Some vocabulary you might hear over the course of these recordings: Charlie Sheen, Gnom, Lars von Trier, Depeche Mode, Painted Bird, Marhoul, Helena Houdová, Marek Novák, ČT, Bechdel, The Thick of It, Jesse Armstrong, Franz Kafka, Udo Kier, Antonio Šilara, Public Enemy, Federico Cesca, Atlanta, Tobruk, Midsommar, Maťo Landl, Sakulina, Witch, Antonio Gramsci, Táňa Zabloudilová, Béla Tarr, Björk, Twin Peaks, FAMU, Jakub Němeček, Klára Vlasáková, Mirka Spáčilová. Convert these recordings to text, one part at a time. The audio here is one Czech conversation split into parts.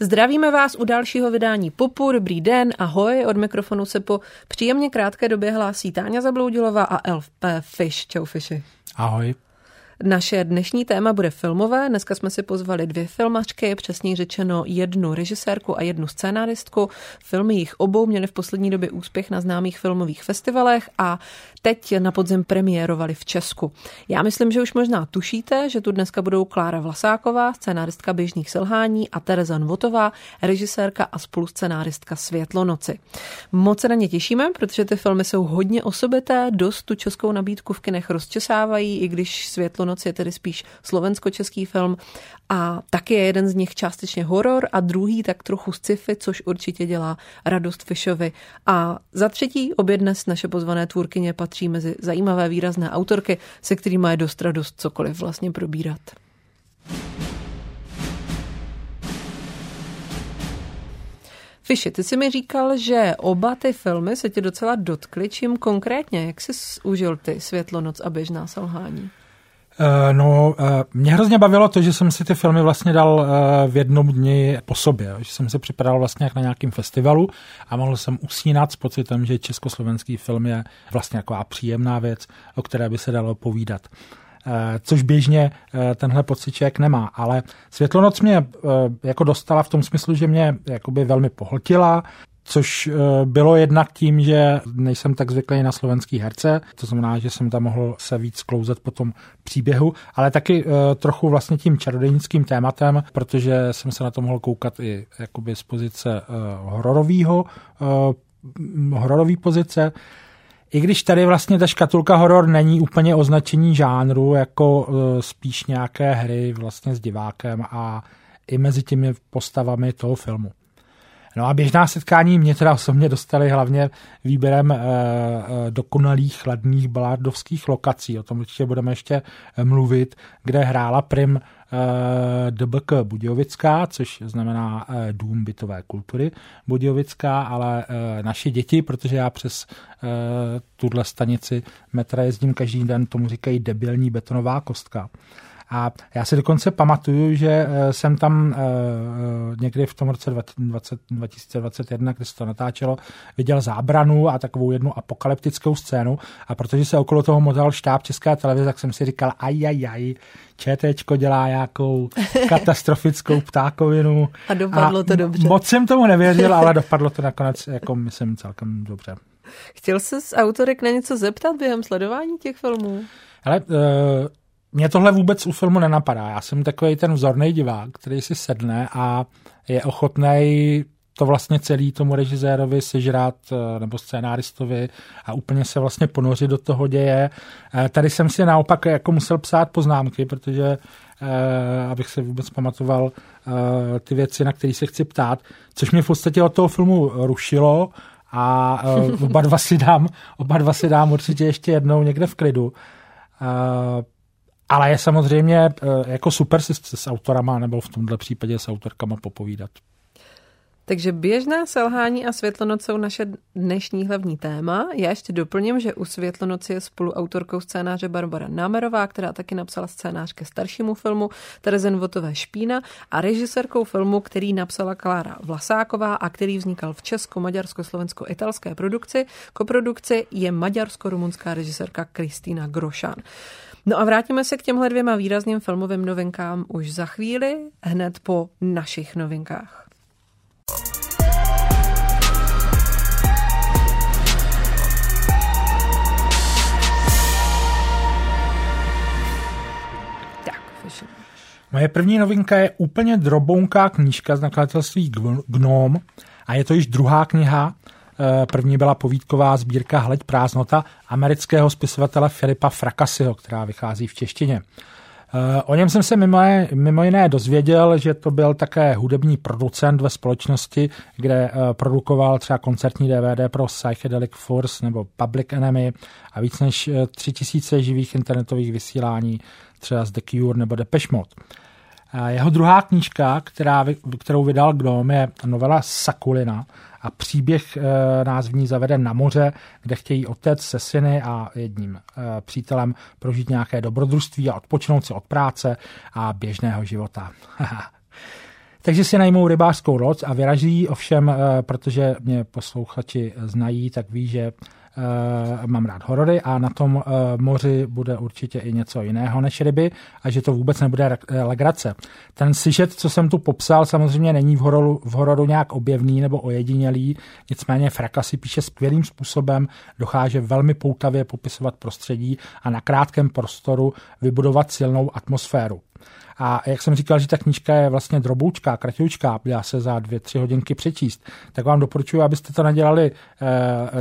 Zdravíme vás u dalšího vydání Popu, dobrý den, ahoj, od mikrofonu se po příjemně krátké době hlásí Táňa Zabloudilová a LP Fish. Čau Fishi. Ahoj. Naše dnešní téma bude filmové, dneska jsme si pozvali dvě filmačky, přesněji řečeno jednu režisérku a jednu scénaristku. Filmy jich obou měly v poslední době úspěch na známých filmových festivalech a teď na podzim premiérovali v Česku. Já myslím, že už možná tušíte, že tu dneska budou Klára Vlasáková, scénáristka Běžných selhání, a Tereza Novotová, režisérka a spoluscenáristka Světlonoci. Moc se na ně těšíme, protože ty filmy jsou hodně osobité, dost tu českou nabídku v kinech rozčesávají, i když Světlonoc je tedy spíš slovensko-český film a taky je jeden z nich částečně horor a druhý tak trochu sci-fi, což určitě dělá radost Fishovi. A za třetí obě dnes naše pozvané tvůrkyně patří mezi zajímavé výrazné autorky, se kterými je dost radost cokoliv vlastně probírat. Fiši, ty jsi mi říkal, že oba ty filmy se tě docela dotkly. Čím konkrétně? Jak jsi užil ty Světlonoc a Běžná selhání? Mě hrozně bavilo to, že jsem si ty filmy vlastně dal v jednom dni po sobě, že jsem se připadal vlastně jak na nějakém festivalu a mohl jsem usínat s pocitem, že československý film je vlastně taková příjemná věc, o které by se dalo povídat. Což běžně tenhle pocit člověk nemá, ale Světlonoc mě jako dostala v tom smyslu, že mě jakoby velmi pohltila, což bylo jednak tím, že nejsem tak zvyklý na slovenský herce, to znamená, že jsem tam mohl se víc klouzat po tom příběhu, ale taky trochu vlastně tím čarodějnickým tématem, protože jsem se na to mohl koukat i jakoby z pozice hororové pozice. I když tady vlastně ta škatulka horor není úplně označení žánru, jako spíš nějaké hry vlastně s divákem a i mezi těmi postavami toho filmu. No a Běžná setkání mě teda osobně dostaly hlavně výběrem dokonalých chladných balardovských lokací, o tom určitě budeme ještě mluvit, kde hrála prim DBK Budějovická, což znamená Dům bytové kultury Budějovická, ale naše děti, protože já přes tuhle stanici metra jezdím každý den, tomu říkají debilní betonová kostka. A já si dokonce pamatuju, že jsem tam někdy v tom roce 2021, kdy se to natáčelo, viděl zábranu a takovou jednu apokalyptickou scénu. A protože se okolo toho motal štáb České televize, tak jsem si říkal, ajajaj, ČTčko dělá nějakou katastrofickou ptákovinu. A dopadlo to dobře. Moc jsem tomu nevěřil, ale dopadlo to nakonec, jako myslím, celkem dobře. Chtěl jsi z autorek na něco zeptat během sledování těch filmů? Ale mě tohle vůbec u filmu nenapadá. Já jsem takový ten vzorný divák, který si sedne a je ochotnej to vlastně celý tomu režisérovi sežrat nebo scénáristovi a úplně se vlastně ponořit do toho děje. Tady jsem si naopak jako musel psát poznámky, protože abych se vůbec pamatoval ty věci, na které se chci ptát, což mě v podstatě od toho filmu rušilo a oba dva si dám určitě ještě jednou někde v klidu. Ale je samozřejmě jako super si s autorama nebo v tomhle případě s autorkama popovídat. Takže Běžná selhání a Světlonoc jsou naše dnešní hlavní téma. Já ještě doplním, že u Světlonoci je spoluautorkou scénáře Barbora Námerová, která taky napsala scénář ke staršímu filmu Tereze Novotové Špína a režisérkou filmu, který napsala Klára Vlasáková a který vznikal v česko-maďarsko-slovensko-italské produkci. Koprodukci je maďarsko-rumunská režisérka Kristina Grošan. No a vrátíme se k těmhle dvěma výrazným filmovým novinkám už za chvíli, hned po našich novinkách. Moje první novinka je úplně drobounká knížka z nakladatelství Gnom a je to již druhá kniha. První byla povídková sbírka Hleď prázdnota amerického spisovatele Filipa Fracassiho, která vychází v češtině. O něm jsem se mimo jiné dozvěděl, že to byl také hudební producent ve společnosti, kde produkoval třeba koncertní DVD pro Psychedelic Force nebo Public Enemy a víc než 3000 živých internetových vysílání třeba z The Cure nebo Depeche Mode. Jeho druhá knížka, kterou vydal Gnom, je novela Sakulina a příběh nás v ní zavede na moře, kde chtějí otec se syny a jedním přítelem prožít nějaké dobrodružství a odpočinout si od práce a běžného života. Takže si najmou rybářskou loď a vyraží, ovšem, protože mě posluchači znají, tak ví, že mám rád horory a na tom moři bude určitě i něco jiného než ryby a že to vůbec nebude legrace. Ten sižet, co jsem tu popsal, samozřejmě není v hororu nějak objevný nebo ojedinělý, nicméně Fracassi píše skvělým způsobem, dokáže velmi poutavě popisovat prostředí a na krátkém prostoru vybudovat silnou atmosféru. A jak jsem říkal, že ta knížka je vlastně droboučká, kratičká, dá se za 2-3 hodinky přečíst, tak vám doporučuji, abyste to nedělali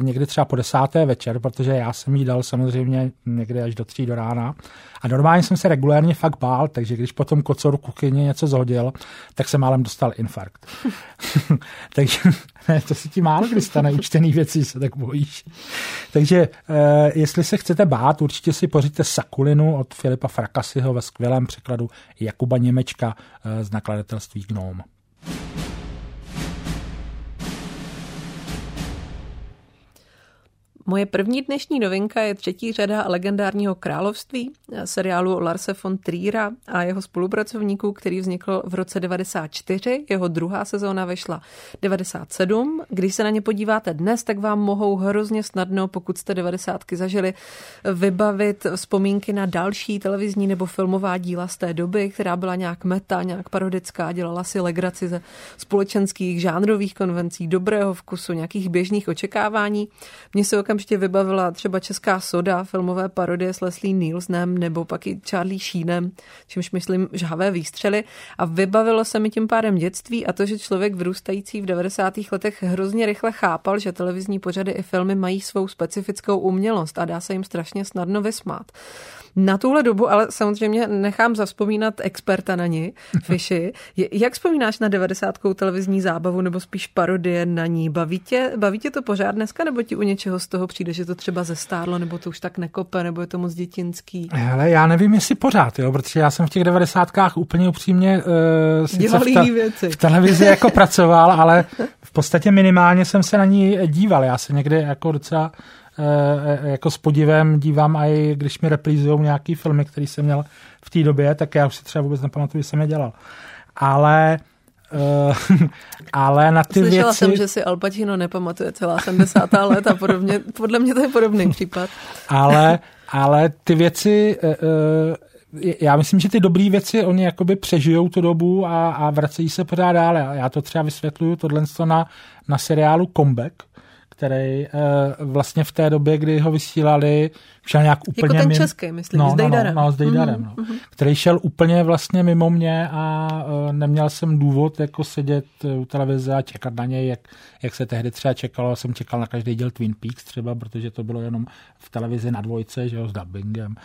někdy třeba po 10. večer, protože já jsem jí dal samozřejmě někdy až do 3 do rána. A normálně jsem se regulérně fakt bál, takže když potom kocour kuchyně něco zhodil, tak jsem málem dostal infarkt. Takže to si ti málo kdy stane, učtený věci se tak bojíš. Takže jestli se chcete bát, určitě si pořiďte Sakulinu od Filipa Fracassiho ve skvělém překladu Jakuba Němečka z nakladatelství Gnom. Moje první dnešní novinka je třetí řada Legendárního království, seriálu Larse von Triera a jeho spolupracovníků, který vznikl v roce 1994. Jeho druhá sezóna vyšla 1997. Když se na ně podíváte dnes, tak vám mohou hrozně snadno, pokud jste 90. zažili, vybavit vzpomínky na další televizní nebo filmová díla z té doby, která byla nějak meta, nějak parodická, dělala si legraci ze společenských žánrových konvencí, dobrého vkusu, nějakých běžných očekávání. Mně se okamžitě vybavila třeba Česká soda, filmové parodie s Leslie Nielsenem nebo pak i Charlie Sheenem, čímž myslím žhavé výstřely. A vybavilo se mi tím pádem dětství a to, že člověk vyrůstající v 90. letech hrozně rychle chápal, že televizní pořady i filmy mají svou specifickou umělost a dá se jim strašně snadno vysmát. Na tuhle dobu, ale samozřejmě nechám zavzpomínat experta na ní, Fishi. Jak vzpomínáš na 90. televizní zábavu nebo spíš parodie na ní? Baví tě to pořád dneska, nebo ti u něčeho z toho přijde, že to třeba zestárlo, nebo to už tak nekope, nebo je to moc dětinský? Hele, já nevím, jestli pořád, jo, protože já jsem v těch 90. úplně upřímně sice v televizi jako pracoval, ale v podstatě minimálně jsem se na ní díval. Já se někdy jako docela jako s podivem dívám, a i když mi reprízujou nějaký filmy, který jsem měl v té době, tak já už si třeba vůbec nepamatuju, že jsem je dělal. Ale na ty slyšela věci... Slyšela jsem, že si Al Pacino nepamatuje celá 70. let a podobně. Podle mě to je podobný případ. Ale ty věci... Já myslím, že ty dobré věci, oni jakoby přežijou tu dobu a vracejí se pořád dále. Já to třeba vysvětluju tohle na seriálu Comeback, který vlastně v té době, kdy ho vysílali, šel nějak úplně... Jako ten český, myslím, no, s Dejdarem. No, s Dejdarem, no. Který šel úplně vlastně mimo mě a neměl jsem důvod jako sedět u televize a čekat na něj, jak se tehdy třeba čekalo. Jsem čekal na každý díl Twin Peaks třeba, protože to bylo jenom v televizi na dvojce, že jo, s dubbingem.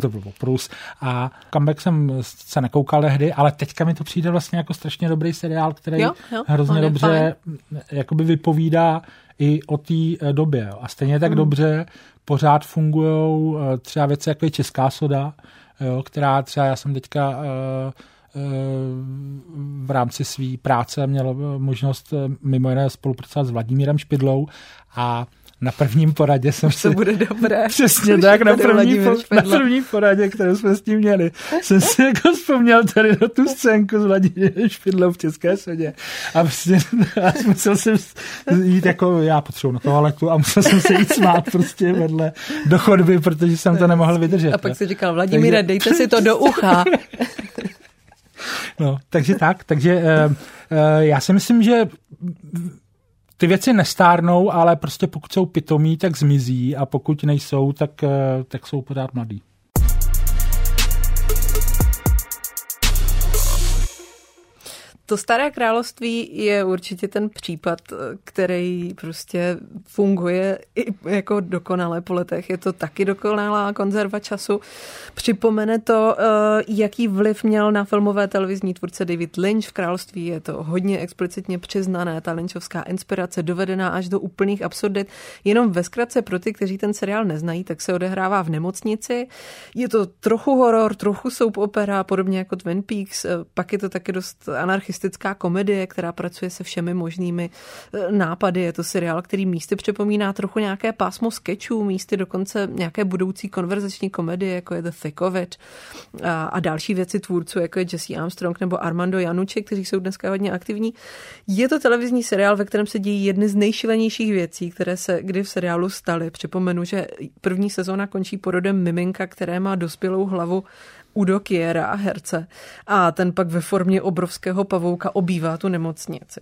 To bylo prus. A Comeback jsem se nekoukal tehdy, ale teďka mi to přijde vlastně jako strašně dobrý seriál, který jo, hrozně dobře jakoby vypovídá i o té době. A stejně tak dobře pořád fungují třeba věci jako je Česká soda, jo, která třeba já jsem teďka v rámci své práce měl možnost mimo jiné spolupracovat s Vladimírem Špidlou a na prvním poradě jsem si... To bude dobré. Přesně tak, na první poradě, kterou jsme s tím měli, jsem si jako vzpomněl tady na tu scénku s Vladimírem Špidlou v České sodě. A prostě musel jsem jít jako, já potřebuji na toaletu a musel jsem se jít smát prostě vedle do chodby, protože jsem to nemohl vydržet. A pak si říkal, Vladimíre, dejte si to do ucha. No, takže já si myslím, že ty věci nestárnou, ale prostě pokud jsou pitomí, tak zmizí a pokud nejsou, tak jsou pořád mladí. To Staré království je určitě ten případ, který prostě funguje jako dokonale po letech. Je to taky dokonalá konzerva času. Připomene to, jaký vliv měl na filmové televizní tvůrce David Lynch. V Království je to hodně explicitně přiznané. Ta lynchovská inspirace dovedená až do úplných absurdit. Jenom ve zkratce pro ty, kteří ten seriál neznají, tak se odehrává v nemocnici. Je to trochu horor, trochu soap opera, podobně jako Twin Peaks. Pak je to taky dost anarchistická komedie, která pracuje se všemi možnými nápady. Je to seriál, který místy připomíná trochu nějaké pásmo skečů, místy dokonce nějaké budoucí konverzační komedie, jako je The Thick of It a další věci tvůrců, jako je Jesse Armstrong nebo Armando Iannucci, kteří jsou dneska hodně aktivní. Je to televizní seriál, ve kterém se dějí jedny z nejšilenějších věcí, které se kdy v seriálu staly. Připomenu, že první sezóna končí porodem miminka, které má dospělou hlavu Udo Kiera a herce. A ten pak ve formě obrovského pavouka obývá tu nemocnici.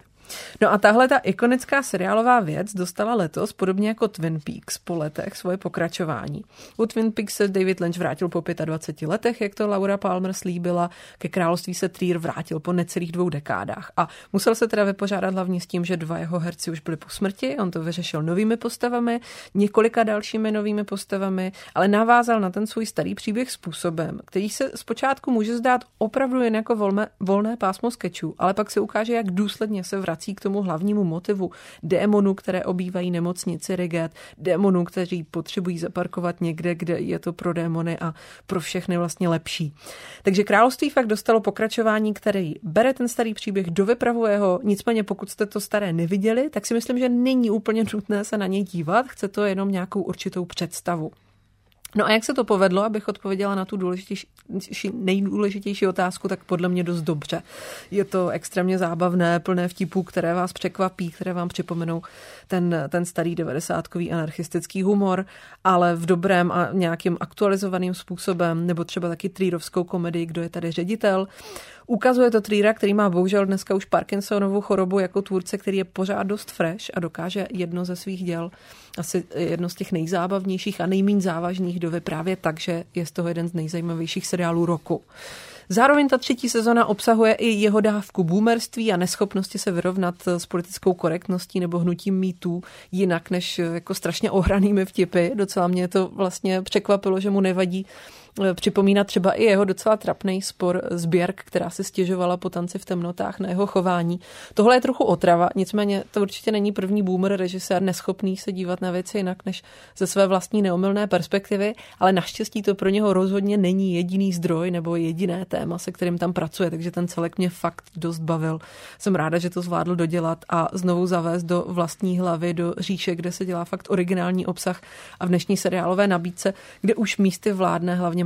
No a tahle ta ikonická seriálová věc dostala letos, podobně jako Twin Peaks, po letech svoje pokračování. U Twin Peaks se David Lynch vrátil po 25 letech, jak to Laura Palmer slíbila, ke Království se Trier vrátil po necelých 2 dekádách. A musel se teda vypořádat hlavně s tím, že 2 jeho herci už byli po smrti, on to vyřešil novými postavami, několika dalšími novými postavami, ale navázal na ten svůj starý příběh způsobem, který se zpočátku může zdát opravdu jen jako volné pásmo skečů, ale pak se ukáže, jak důsledně se vrací k tomu hlavnímu motivu démonů, které obývají nemocnici Riget, démonů, kteří potřebují zaparkovat někde, kde je to pro démony a pro všechny vlastně lepší. Takže Království fakt dostalo pokračování, který bere ten starý příběh, dovypravuje ho, nicméně pokud jste to staré neviděli, tak si myslím, že není úplně nutné se na něj dívat, chce to jenom nějakou určitou představu. No a jak se to povedlo, abych odpověděla na tu nejdůležitější otázku, tak podle mě dost dobře. Je to extrémně zábavné, plné vtipů, které vás překvapí, které vám připomenou ten starý 90-kový anarchistický humor, ale v dobrém a nějakým aktualizovaným způsobem, nebo třeba taky trierovskou komedii, Kdo je tady ředitel. Ukazuje to Triera, který má bohužel dneska už Parkinsonovu chorobu, jako tvůrce, který je pořád dost fresh a dokáže jedno ze svých děl, asi jedno z těch nejzábavnějších a nejméně závažných dovyprávět, takže je z toho jeden z nejzajímavějších seriálů roku. Zároveň ta 3. sezona obsahuje i jeho dávku boomerství a neschopnosti se vyrovnat s politickou korektností nebo hnutím mýtů jinak než jako strašně ohranými vtipy. Docela mě to vlastně překvapilo, že mu nevadí připomínat třeba i jeho docela trapnej spor s Björk, která se stěžovala po Tanci v temnotách na jeho chování. Tohle je trochu otrava, nicméně to určitě není první boomer režisér neschopný se dívat na věci jinak než ze své vlastní neomylné perspektivy, ale naštěstí to pro něho rozhodně není jediný zdroj nebo jediné téma, se kterým tam pracuje, takže ten celek mě fakt dost bavil. Jsem ráda, že to zvládl dodělat a znovu zavést do vlastní hlavy, do říše, kde se dělá fakt originální obsah a v dnešní seriálové nabídce, kde už místy vládne hlavně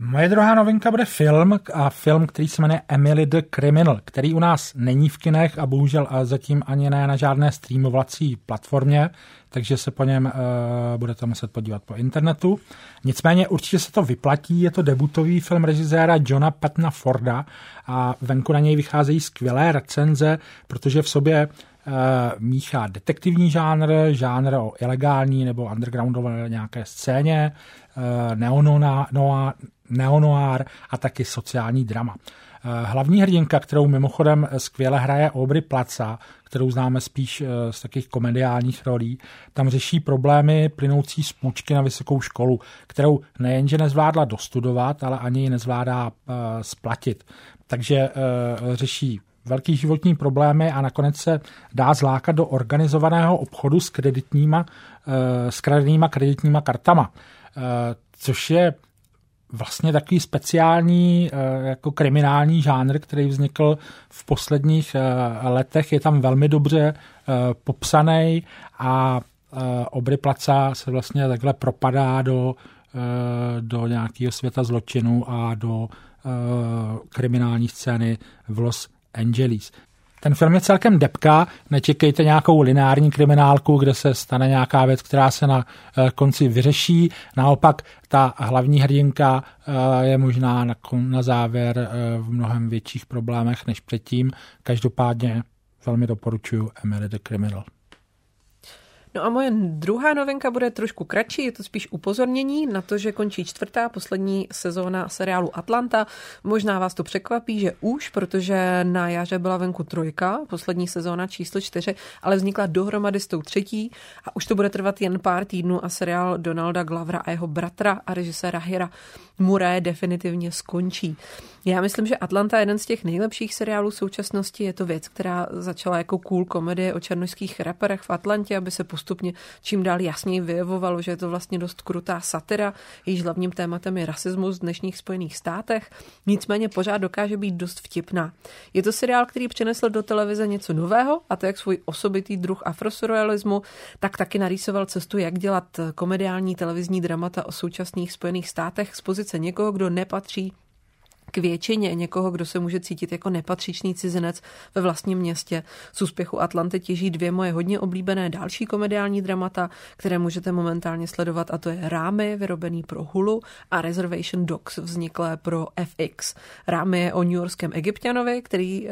Moje druhá novinka bude film, který se jmenuje Emily the Criminal, který u nás není v kinech a bohužel zatím ani ne na žádné streamovací platformě, takže se po něm budete muset podívat po internetu. Nicméně určitě se to vyplatí, je to debutový film režiséra Johna Pattona Forda a venku na něj vycházejí skvělé recenze, protože v sobě míchá detektivní žánr o ilegální nebo undergroundové nějaké scéně, neonoir a taky sociální drama. Hlavní hrdinka, kterou mimochodem skvěle hraje Aubrey Plaza, kterou známe spíš z takových komediálních rolí, tam řeší problémy plynoucí z půjčky na vysokou školu, kterou nejenže nezvládla dostudovat, ale ani ji nezvládá splatit. Takže řeší velký životní problémy a nakonec se dá zlákat do organizovaného obchodu s kradenýma kreditníma kartama, což je vlastně takový speciální jako kriminální žánr, který vznikl v posledních letech. Je tam velmi dobře popsaný a Aubrey Plaza se vlastně takhle propadá do nějakého světa zločinu a do kriminální scény v Los Angeles. Ten film je celkem debka, nečekejte nějakou lineární kriminálku, kde se stane nějaká věc, která se na konci vyřeší. Naopak ta hlavní hrdinka je možná na závěr v mnohem větších problémech než předtím. Každopádně velmi doporučuji Emily the Criminal. No a moje druhá novinka bude trošku kratší, je to spíš upozornění na to, že končí čtvrtá poslední sezóna seriálu Atlanta. Možná vás to překvapí, že už, protože na jaře byla venku 3, poslední sezóna číslo 4, ale vznikla dohromady s tou 3. a už to bude trvat jen pár týdnů a seriál Donalda Glovera a jeho bratra a režiséra Hira Murray definitivně skončí. Já myslím, že Atlanta je jeden z těch nejlepších seriálů současnosti. Je to věc, která začala jako cool komedie o černošských raperech v Atlantě, aby se postupně čím dál jasněji vyjevovalo, že je to vlastně dost krutá satira, jejíž hlavním tématem je rasismus v dnešních Spojených státech, nicméně pořád dokáže být dost vtipná. Je to seriál, který přinesl do televize něco nového, a to jak svůj osobitý druh afrosurrealismu, tak taky narýsoval cestu, jak dělat komediální televizní dramata o současných Spojených státech z pozice někoho, kdo nepatří k většině, někoho, kdo se může cítit jako nepatřičný cizinec ve vlastním městě. Z úspěchu Atlanty těží 2 moje hodně oblíbené další komediální dramata, které můžete momentálně sledovat, a to je Ramy, vyrobený pro Hulu, a Reservation Dogs, vzniklé pro FX. Ramy je o newyorském Egypťanovi, který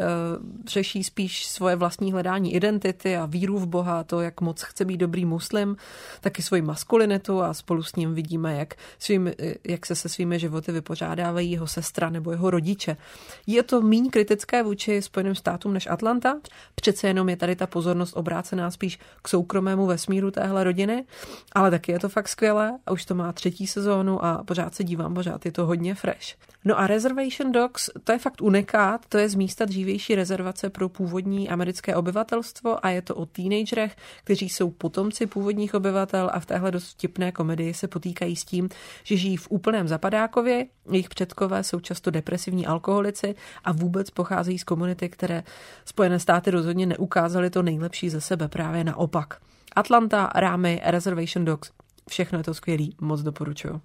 řeší spíš svoje vlastní hledání identity a víru v Boha, to, jak moc chce být dobrý muslim, taky svoji maskulinitu, a spolu s ním vidíme, jak se se svými životy vypořádávají jeho sestra nebo jeho rodiče. Je to míň kritické vůči Spojeným státům než Atlanta, přece jenom je tady ta pozornost obrácená spíš k soukromému vesmíru téhle rodiny, ale taky je to fakt skvělé, a už to má 3. sezónu a pořád se dívám, pořád je to hodně fresh. No a Reservation Dogs, to je fakt unikát, to je z místa dřívější rezervace pro původní americké obyvatelstvo a je to o teenagerech, kteří jsou potomci původních obyvatel a v téhle dost vtipné komedii se potýkají s tím, že žijí v úplném zapadákově, jejich předkové jsou často depresivní alkoholici a vůbec pocházejí z komunity, které Spojené státy rozhodně neukázaly to nejlepší ze sebe, právě naopak. Atlanta, Rámy, Reservation Dogs, všechno je to skvělý, moc doporučuju.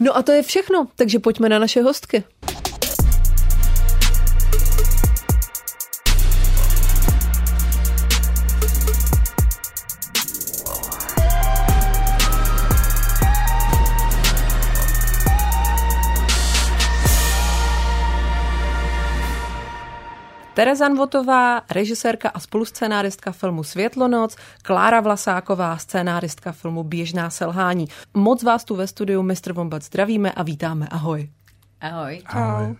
No a to je všechno, takže pojďme na naše hostky. Tereza Novotová, režisérka a spoluscenáristka filmu Světlonoc, Klára Vlasáková, scénáristka filmu Běžná selhání. Moc vás tu ve studiu Mistr Vombat zdravíme a vítáme. Ahoj. Ahoj. Ahoj.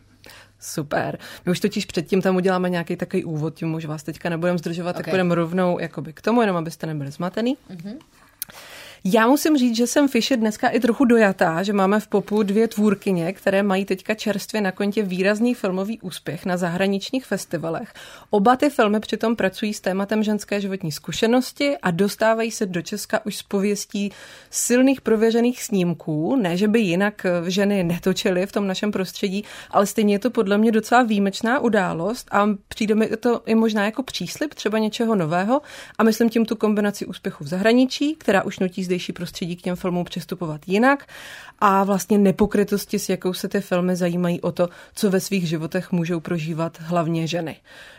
Super. My už totiž předtím tam uděláme nějaký takový úvod, tím už vás teďka nebudeme zdržovat, okay. Tak budeme rovnou jakoby k tomu, jenom abyste nebyli zmatený. Mhm. Já musím říct, že jsem Fishy dneska i trochu dojatá, že máme v popu 2 tvůrkyně, které mají teďka čerstvě na kontě výrazný filmový úspěch na zahraničních festivalech. Oba ty filmy přitom pracují s tématem ženské životní zkušenosti a dostávají se do Česka už s pověstí silných prověřených snímků. Ne, že by jinak ženy netočily v tom našem prostředí, ale stejně je to podle mě docela výjimečná událost a přijde mi to i možná jako příslib třeba něčeho nového, a myslím tím tu kombinaci úspěchu v zahraničí, která už nutí zdejší prostředí k těm filmům přistupovat jinak, a vlastně nepokrytosti, s jakou se ty filmy zajímají o to, co ve svých životech můžou prožívat hlavně ženy.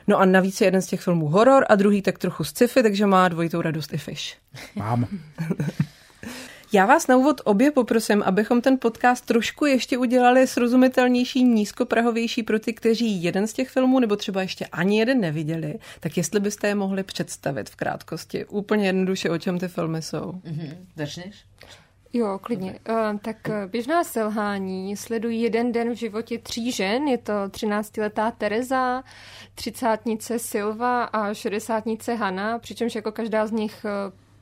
No a navíc je jeden z těch filmů horor a druhý tak trochu sci-fi, takže má dvojitou radost i Fish. Mám. Já vás na úvod obě poprosím, abychom ten podcast trošku ještě udělali srozumitelnější, nízkoprahovější pro ty, kteří jeden z těch filmů nebo třeba ještě ani jeden neviděli, tak jestli byste je mohli představit v krátkosti. Úplně jednoduše, o čem ty filmy jsou. Mm-hmm. Začneš? Jo, klidně. Okay. Tak Běžná selhání sledují jeden den v životě 3 žen. Je to 13letá Tereza, 30nice Silva a 60nice Hana, přičemž jako každá z nich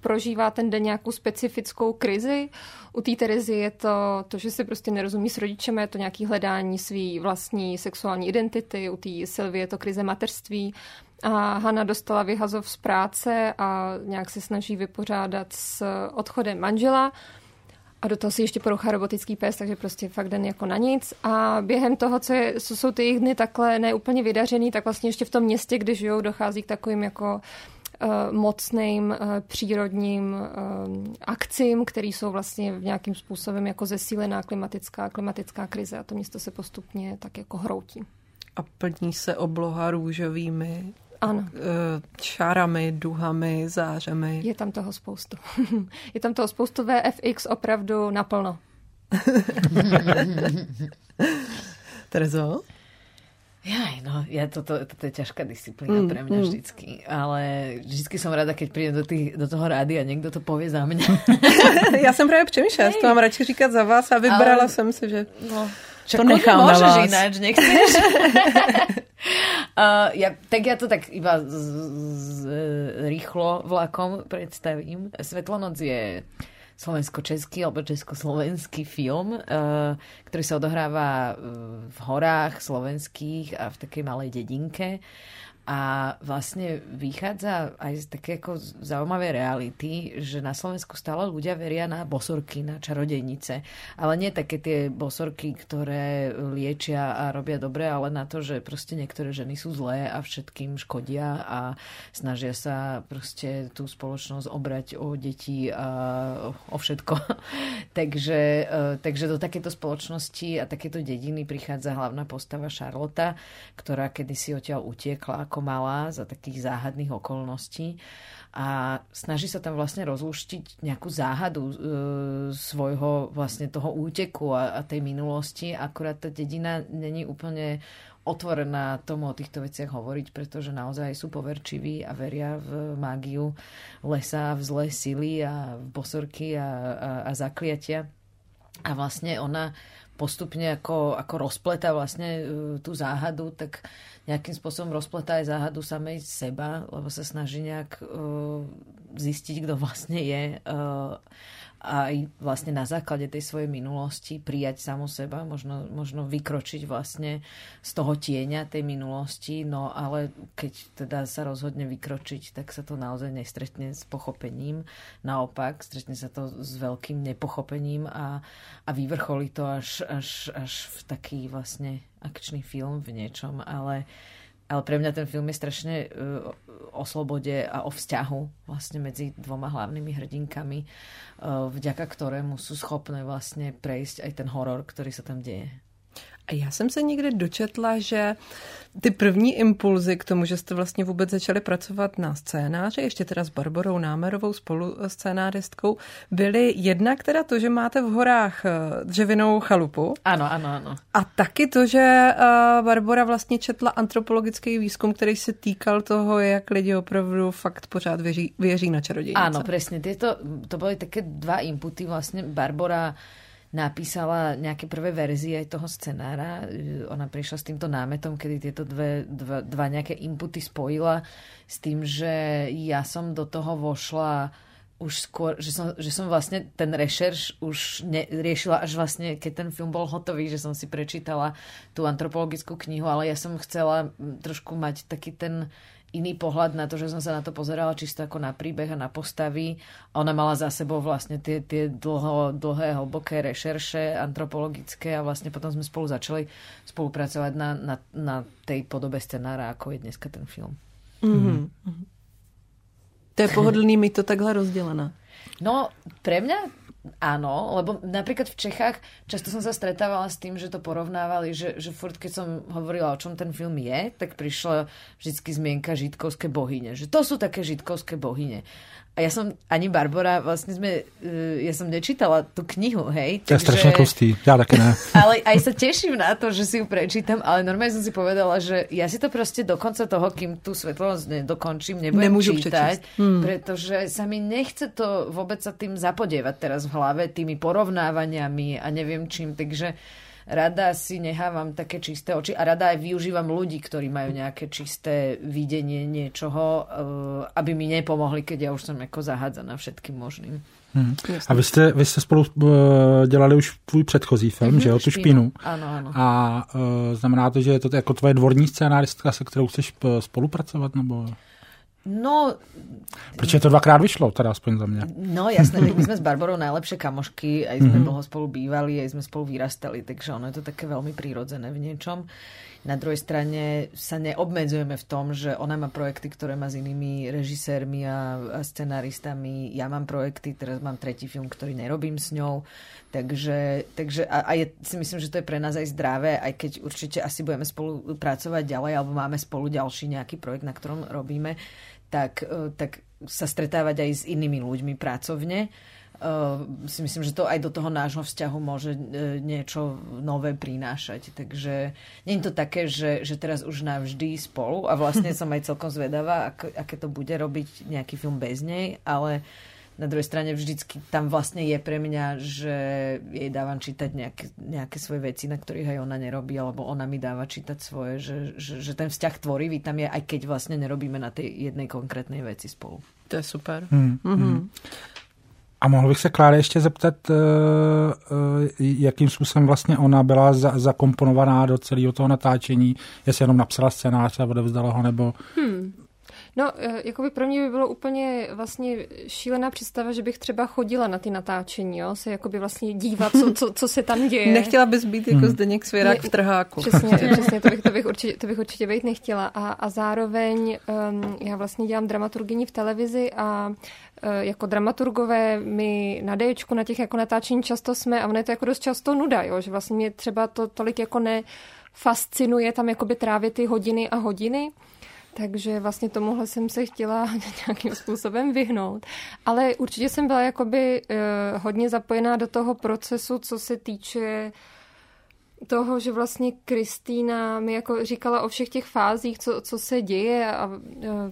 prožívá ten den nějakou specifickou krizi. U té Terezy je to, že se prostě nerozumí s rodičem, je to nějaké hledání své vlastní sexuální identity, u té Sylvie je to krize mateřství a Hana dostala vyhazov z práce a nějak se snaží vypořádat s odchodem manžela a do toho si ještě porouchá robotický pes, takže prostě fakt den jako na nic. A během toho, co jsou ty jejich dny takhle neúplně vydařený, tak vlastně ještě v tom městě, kde žijou, dochází k takovým jako mocným přírodním akcím, které jsou vlastně v nějakým způsobem jako zesílená klimatická krize a to město se postupně tak jako hroutí. A plní se obloha růžovými šárami, duhami, zářemi. Je tam toho spoustu. Je tam toho spoustu, VFX opravdu naplno. Terezo? Toto je ťažká disciplína pre mňa vždycky, ale vždycky som rada, keď prídem do toho rádia a niekto to povie za mňa. Ja som práve přemýšľala, to mám radši říkať za vás a vybrala som si, že to nechám na vás. Môžeš ináč, nechceš? Ja to tak iba rýchlo vlakom predstavím. Svetlonoc je slovensko-český alebo československý film, ktorý sa odohráva v horách slovenských a v takej malej dedinke a vlastne vychádza aj z také ako zaujímavé reality, že na Slovensku stále ľudia veria na bosorky, na čarodejnice, ale nie také tie bosorky, ktoré liečia a robia dobre, ale na to, že proste niektoré ženy sú zlé a všetkým škodia a snažia sa proste tú spoločnosť obrať o deti a o všetko. takže do takéto spoločnosti a takéto dediny prichádza hlavná postava Charlotte, ktorá kedysi odtiaľ utiekla ako malá za takých záhadných okolností a snaží sa tam vlastne rozlúštiť nejakú záhadu svojho vlastne toho úteku a tej minulosti. Akurát tá dedina není úplne otvorená tomu o týchto veciach hovoriť, pretože naozaj sú poverčiví a veria v mágiu lesa, v zlé sily a v bosorky a zakliatia. A vlastne ona postupne ako rozpleta vlastne tú záhadu, tak nejakým spôsobom rozpleta aj záhadu samej seba, lebo sa snaží nejak zistiť, kto vlastne je a vlastne na základe tej svojej minulosti prijať samu seba, možno vykročiť vlastne z toho tieňa tej minulosti, no ale keď teda sa rozhodne vykročiť, tak sa to naozaj nestretne s pochopením, naopak stretne sa to s veľkým nepochopením a vyvrcholí to až v taký vlastne akčný film v niečom, ale pre mňa ten film je strašne o slobode a o vzťahu vlastne medzi dvoma hlavnými hrdinkami, vďaka ktorému sú schopné vlastne prejsť aj ten horor, ktorý sa tam deje. A já jsem se někde dočetla, že ty první impulzy k tomu, že jste vlastně vůbec začali pracovat na scénáři, ještě teda s Barborou Námerovou, spolu scénáristkou, byly jednak teda to, že máte v horách dřevěnou chalupu. Ano. A taky to, že Barbora vlastně četla antropologický výzkum, který se týkal toho, jak lidi opravdu fakt pořád věří na čarodějnice. Ano, přesně. To byly také dva inputy vlastně. Barbora napísala nejaké prvé verzie aj toho scenára. Ona prišla s týmto námetom, kedy tieto dva nejaké inputy spojila s tým, že ja som do toho vošla už skôr, že som vlastne ten rešerš už riešila až vlastne, keď ten film bol hotový, že som si prečítala tú antropologickú knihu, ale ja som chcela trošku mať taký ten iný pohľad na to, že som sa na to pozerala čisto ako na príbeh a na postavy. Ona mala za sebou vlastne tie dlhé, hlboké rešerše antropologické a vlastne potom sme spolu začali spolupracovať na tej podobe scenára, ako je dneska ten film. Mm-hmm. Mm-hmm. To je pohodlný mi to takhle rozdelená. No, pre mňa áno, lebo napríklad v Čechách často som sa stretávala s tým, že to porovnávali, že furt keď som hovorila, o čom ten film je, tak prišla vždycky zmienka židkovské bohyne, že to sú také židkovské bohyne. A ja som, ani Barbora, vlastne ja som nečítala tú knihu, hej. To je strašne kostý, ja také ne. Ale aj sa teším na to, že si ju prečítam, ale normálne som si povedala, že ja si to proste do konca toho, kým tú svetlo nedokončím, nemôžu čítať, pretože sa mi nechce to vôbec sa tým zapodievať teraz v hlave, tými porovnávaniami a neviem čím, takže rada si nechávam také čisté oči a rada aj využívam ľudí, ktorí majú nejaké čisté videnie niečoho, aby mi nepomohli, keď ja už som ako zahádzaná všetkým možným. A vy jste spolu dělali už tvůj předchozí film, že jo, tu špínu. Ano. A znamená to, že je to jako tvoje dvorní scénáristka, se kterou chceš spolupracovat, nebo... No... Proč je to dvakrát vyšlo, teda aspoň za mě? No jasné, my jsme s Barborou najlepšie kamošky, aj jsme dlho spolu bývali, aj jsme spolu vyrastali, takže ono je to také veľmi prírodzené v niečom. Na druhej strane sa neobmedzujeme v tom, že ona má projekty, ktoré má s inými režisérmi a scenaristami. Ja mám projekty, teraz mám tretí film, ktorý nerobím s ňou. Takže si myslím, že to je pre nás aj zdravé, aj keď určite asi budeme spolu pracovať ďalej, alebo máme spolu ďalší nejaký projekt, na ktorom robíme, tak sa stretávať aj s inými ľuďmi pracovne. Si myslím, že to aj do toho nášho vzťahu môže niečo nové prinášať, takže nie je to také, že teraz už navždy spolu a vlastne som aj celkom zvedavá, aké to bude robiť nejaký film bez nej, ale na druhej strane vždycky tam vlastne je pre mňa, že jej dávam čítať nejaké svoje veci, na ktorých aj ona nerobí, alebo ona mi dáva čítať svoje, že ten vzťah tvorivý tam je, aj keď vlastne nerobíme na tej jednej konkrétnej veci spolu. To je super. A mohl bych se Kláry ještě zeptat, jakým způsobem vlastně ona byla zakomponovaná do celého toho natáčení, jestli jenom napsala scénář a odevzdala ho, nebo... No, jako by pro mě by bylo úplně vlastně šílená představa, že bych třeba chodila na ty natáčení, jo, se jako by vlastně dívat, co se tam děje. Nechtěla bys být jako Zdeněk Svěrák v trháku. Přesně, to bych určitě být nechtěla. A zároveň já vlastně dělám dramaturgyni v televizi a jako dramaturgové my na Dčku na těch jako natáčení často jsme a ono je to jako dost často nuda, jo, že vlastně mě třeba to tolik jako nefascinuje tam jakoby trávit ty hodiny a hodiny. Takže vlastně tomuhle jsem se chtěla nějakým způsobem vyhnout. Ale určitě jsem byla jakoby hodně zapojená do toho procesu, co se týče toho, že vlastně Kristýna mi jako říkala o všech těch fázích, co se děje a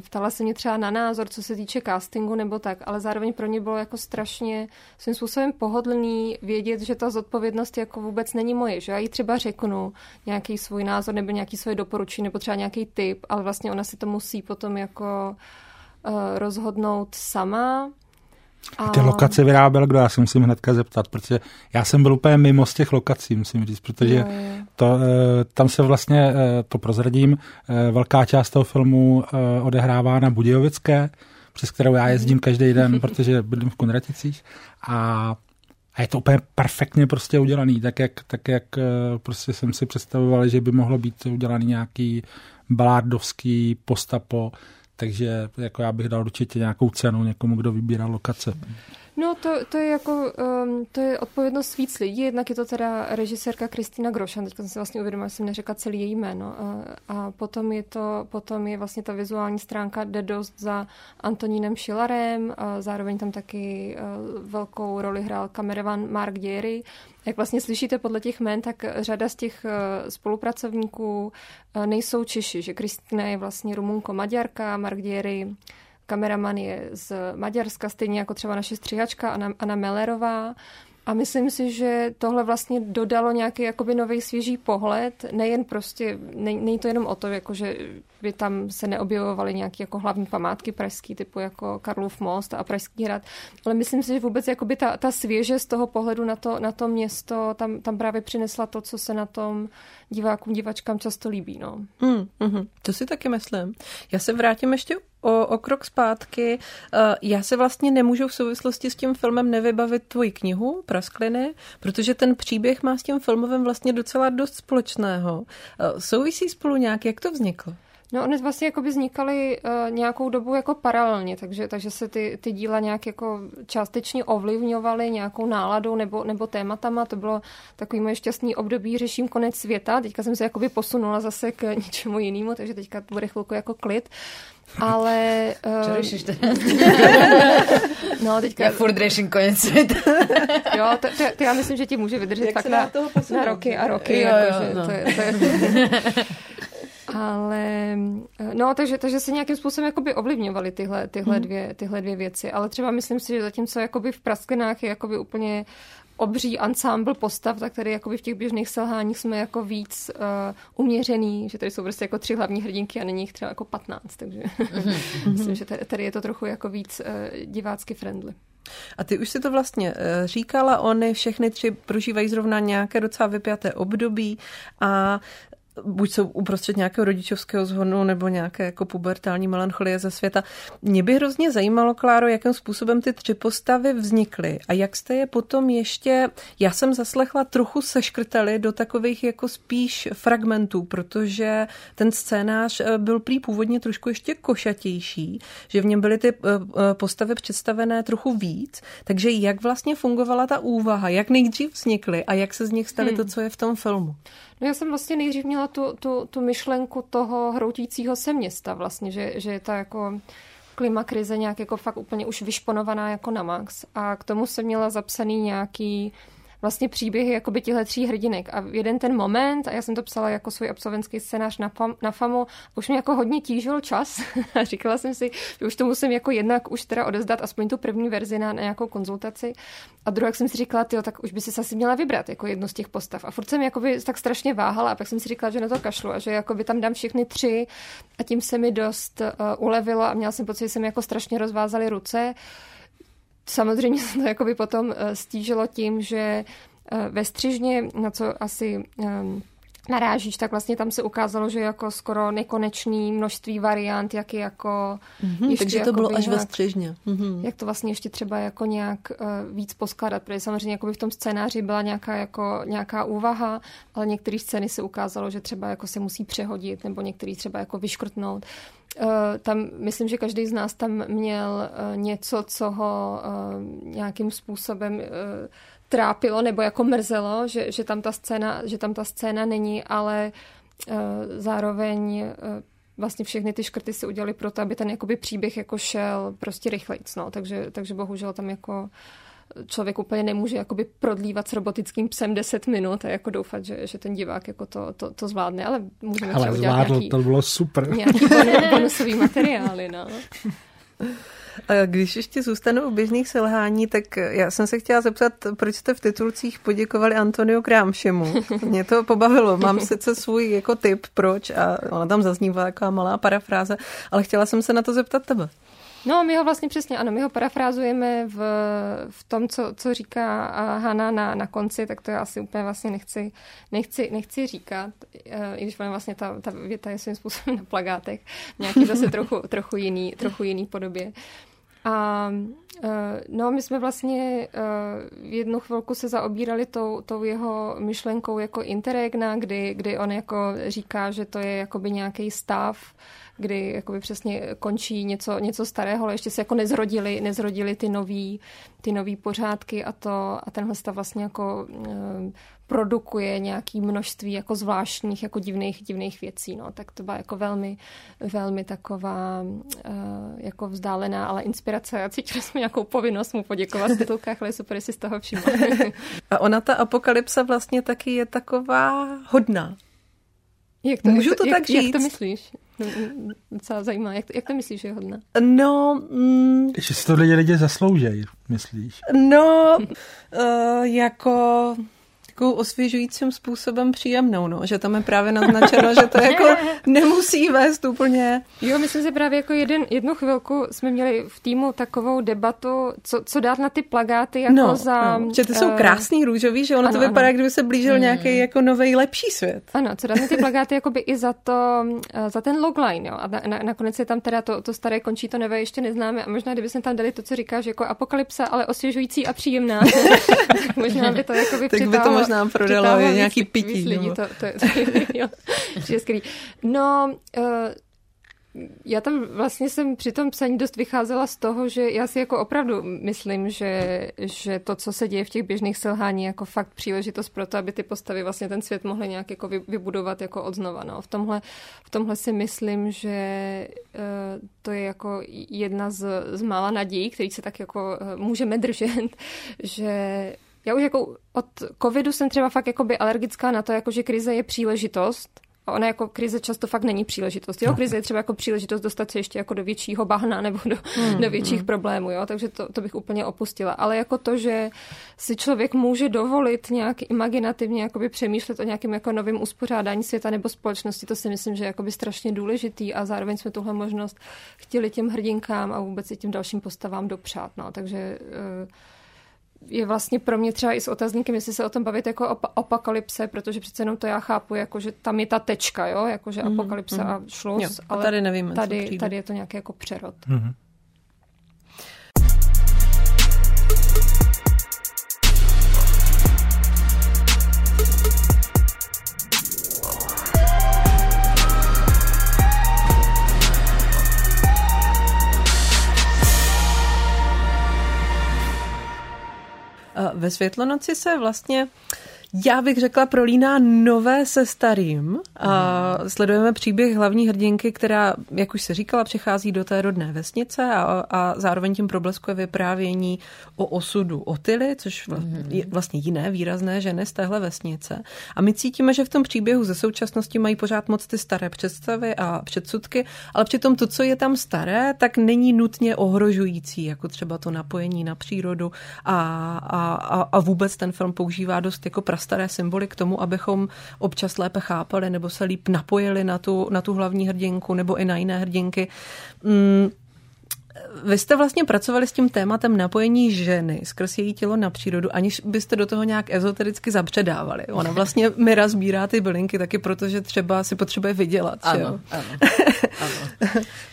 ptala se mě třeba na názor, co se týče castingu nebo tak, ale zároveň pro mě bylo jako strašně svým způsobem pohodlný vědět, že ta zodpovědnost jako vůbec není moje, že já jí třeba řeknu nějaký svůj názor nebo nějaký svoje doporučení nebo třeba nějaký tip, ale vlastně ona si to musí potom jako rozhodnout sama. A ty lokace vyráběl kdo? Já se musím hnedka zeptat, protože já jsem byl úplně mimo z těch lokací, musím říct, protože to, tam se vlastně, to prozradím, velká část toho filmu odehrává na Budějovické, přes kterou já jezdím každý den, protože bydlím v Kunraticích a je to úplně perfektně prostě udělaný, tak jak prostě jsem si představoval, že by mohlo být udělaný nějaký balárdovský postapo. Takže jako já bych dal určitě nějakou cenu někomu, kdo vybírá lokace. No to je jako, to je odpovědnost víc lidí, jednak je to teda režisérka Kristina Grošan, teďka jsem si vlastně uvědomila, že jsem neřekla celý její jméno a potom je vlastně ta vizuální stránka jde dost za Antonínem Šilarem, a zároveň tam taky velkou roli hrál kameraman Mark Dieri. Jak vlastně slyšíte podle těch jmén, tak řada z těch spolupracovníků nejsou Češi, že Kristina je vlastně Rumunko-Maďarka, Mark Dieri kameraman je z Maďarska, stejně jako třeba naše střihačka Anna Mellerová. A myslím si, že tohle vlastně dodalo nějaký jakoby nový svěží pohled. Nejen prostě, není to jenom o to, jako že by tam se neobjevovaly nějaké jako hlavní památky pražský, typu jako Karlův most a Pražský hrad, ale myslím si, že vůbec jakoby ta svěžest toho pohledu na to město tam právě přinesla to, co se na tom divákům, divačkám často líbí. No. To si taky myslím. Já se vrátím ještě o krok zpátky. Já se vlastně nemůžu v souvislosti s tím filmem nevybavit tvoji knihu Praskliny, protože ten příběh má s tím filmovým vlastně docela dost společného. Souvisí spolu nějak, jak to vzniklo? No, ony vlastně jako by vznikaly nějakou dobu jako paralelně, takže se ty díla nějak jako částečně ovlivňovaly nějakou náladou nebo tématama. To bylo takový moje šťastný období, řeším konec světa. Teďka jsem se jakoby posunula zase k něčemu jinému, takže teďka bude chvilku jako klid. Ale... No, teďka... Já furt řeším konec světa. Jo, to já myslím, že ti může vydržet tak na roky a roky. Jo, no. Ale no, takže se nějakým způsobem jakoby ovlivňovaly tyhle dvě věci, ale třeba myslím si, že zatímco jakoby v Prasklinách je jakoby úplně obří ansámbl postav, tak tady jakoby v těch běžných selháních jsme jako víc uměřený, že tady jsou prostě jako 3 hlavní hrdinky a není jich třeba jako 15, takže myslím, že tady je to trochu jako víc divácky friendly. A ty už si to vlastně říkala, oni všechny 3 prožívají zrovna nějaké docela vypjaté období a buď jsou uprostřed nějakého rodičovského zhonu nebo nějaké jako pubertální melancholie ze světa. Mě by hrozně zajímalo, Kláro, jakým způsobem ty tři postavy vznikly a jak jste je potom ještě, já jsem zaslechla, trochu seškrtali do takových jako spíš fragmentů, protože ten scénář byl prý původně trošku ještě košatější, že v něm byly ty postavy představené trochu víc, takže jak vlastně fungovala ta úvaha, jak nejdřív vznikly a jak se z nich staly to, co je v tom filmu? No já jsem vlastně nejdřív měla tu myšlenku toho hroutícího se města vlastně, že je ta jako klimakrize nějak jako fakt úplně už vyšponovaná jako na max a k tomu jsem měla zapsaný nějaký vlastně příběhy jakoby těchto tří hrdinek a jeden ten moment, a já jsem to psala jako svůj absolventský scénář na FAMU, už mě jako hodně tížil čas a říkala jsem si, že už to musím jako jednak už teda odezdat aspoň tu první verzi na nějakou konzultaci a druhá, jak jsem si říkala, tak už by si asi měla vybrat jako jednu z těch postav a furt jsem jakoby tak strašně váhala a pak jsem si říkala, že na to kašlu a že jakoby tam dám všechny tři a tím se mi dost ulevilo a měla jsem pocit, že se mi jako strašně rozvázaly ruce. Samozřejmě se to jakoby potom stížilo tím, že ve střižně, na co asi narážíš, tak vlastně tam se ukázalo, že jako skoro nekonečný množství variant, jak je jako... takže to bylo až nějak, ve střižně. Jak to vlastně ještě třeba jako nějak víc poskládat, protože samozřejmě jakoby v tom scénáři byla nějaká úvaha, ale některé scény se ukázalo, že třeba jako se musí přehodit nebo některý třeba jako vyškrtnout. Tam, myslím, že každý z nás tam měl něco, co ho nějakým způsobem trápilo nebo jako mrzelo, že tam ta scéna není, ale zároveň vlastně všechny ty škrty se udělaly proto, aby ten jakoby příběh jako šel prostě rychlejc, no. Takže bohužel tam jako člověk úplně nemůže jakoby prodlívat s robotickým psem 10 minut a jako doufat, že ten divák jako to zvládne, ale můžeme třeba udělat nějaký... to bylo super. Nějaký bonusový materiály, no. Když ještě zůstanu u běžných selhání, tak já jsem se chtěla zeptat, proč jste v titulcích poděkovali Antoniu Gramscimu. Mě to pobavilo. Mám sice svůj jako tip, proč, a ona tam zaznívá taková malá parafráze, ale chtěla jsem se na to zeptat tebe. No, my ho vlastně přesně, ano, my ho parafrázujeme v tom, co říká Hana na konci, tak to já asi úplně vlastně nechci říkat, i když vlastně ta věta je svým způsobem na plakátech, nějaký zase trochu jiný podobě. A no, my jsme vlastně v jednu chvilku se zaobírali tou jeho myšlenkou jako interregna, kdy on jako říká, že to je jakoby nějaký stav, kdy jakoby přesně končí něco starého, ale ještě se jako nezrodili ty nový pořádky a tenhle stav vlastně jako produkuje nějaký množství jako zvláštních, jako divných věcí, no. Tak to byla jako velmi, velmi taková jako vzdálená, ale inspirace. Já cítila jsem nějakou povinnost mu poděkovat v titulkách, ale super, jestli z toho všimla. A ona, ta apokalypsa vlastně taky je taková hodná. Jak to myslíš? Docela zajímá. Jak to myslíš, že je hodná? No... Ještě si to lidi zasloužejí, myslíš? No, jako... takovou osvěžujícím způsobem příjemnou, no, že tam je právě naznačeno, že to jako nemusí vést úplně. Jo, myslím, že právě jako jednu chvilku jsme měli v týmu takovou debatu, co dát na ty plakáty jako že ty jsou krásný, růžový, že ono ano, to vypadá, kdyby se blížil nějaký jako novej, lepší svět. Ano, co dát na ty plakáty jakoby i za ten logline, jo. A nakonec je tam teda to staré končí, to nové ještě neznáme a možná kdyby jsme tam dali to, co říkáš, jako apokalypsa, ale osvěžující a příjemná. Tak možná by to jakoby přitáhlo. Nám prodalo nějaký pití. Lidí, to je skvělý. No, já tam vlastně jsem při tom psaní dost vycházela z toho, že já si jako opravdu myslím, že to, co se děje v těch běžných selhání, je jako fakt příležitost pro to, aby ty postavy vlastně ten svět mohly nějak jako vybudovat jako odznova. No. V tomhle si myslím, že to je jako jedna z mála nadějí, kterých se tak jako můžeme držet, že já už jako od covidu jsem třeba fakt jakoby alergická na to, jako že krize je příležitost. A ona jako krize často fakt není příležitost. Jo, krize je třeba jako příležitost dostat se ještě jako do většího bahna nebo do větších problémů, jo. Takže to bych úplně opustila. Ale jako to, že si člověk může dovolit nějak imaginativně jakoby přemýšlet o nějakém jako novém uspořádání světa nebo společnosti, to si myslím, že je jakoby strašně důležitý a zároveň jsme tuhle možnost chtěli těm hrdinkám a vůbec i těm dalším postavám dopřát, no. Takže je vlastně pro mě třeba i s otazníkem, jestli se o tom bavit jako apokalypse, protože přece jenom to já chápu, jakože tam je ta tečka, jo, jakože apokalypse a šluz, jo, ale tady, nevíme, tady je to nějaký jako přerod. Mm-hmm. Ve Světlonoci se vlastně, já bych řekla, prolíná nové se starým. A sledujeme příběh hlavní hrdinky, která, jak už se říkala, přechází do té rodné vesnice a zároveň tím probleskuje vyprávění o osudu Otily, což je vlastně jiné výrazné ženy z téhle vesnice. A my cítíme, že v tom příběhu ze současnosti mají pořád moc ty staré představy a předsudky, ale přitom to, co je tam staré, tak není nutně ohrožující, jako třeba to napojení na přírodu a vůbec ten film používá dost jako staré symboly k tomu, abychom občas lépe chápali nebo se líp napojili na tu hlavní hrdinku nebo i na jiné hrdinky. Vy jste vlastně pracovali s tím tématem napojení ženy skrz její tělo na přírodu, aniž byste do toho nějak ezotericky zapředávali. Ona vlastně Mira sbírá ty bylinky taky, protože třeba si potřebuje vydělat. Ano.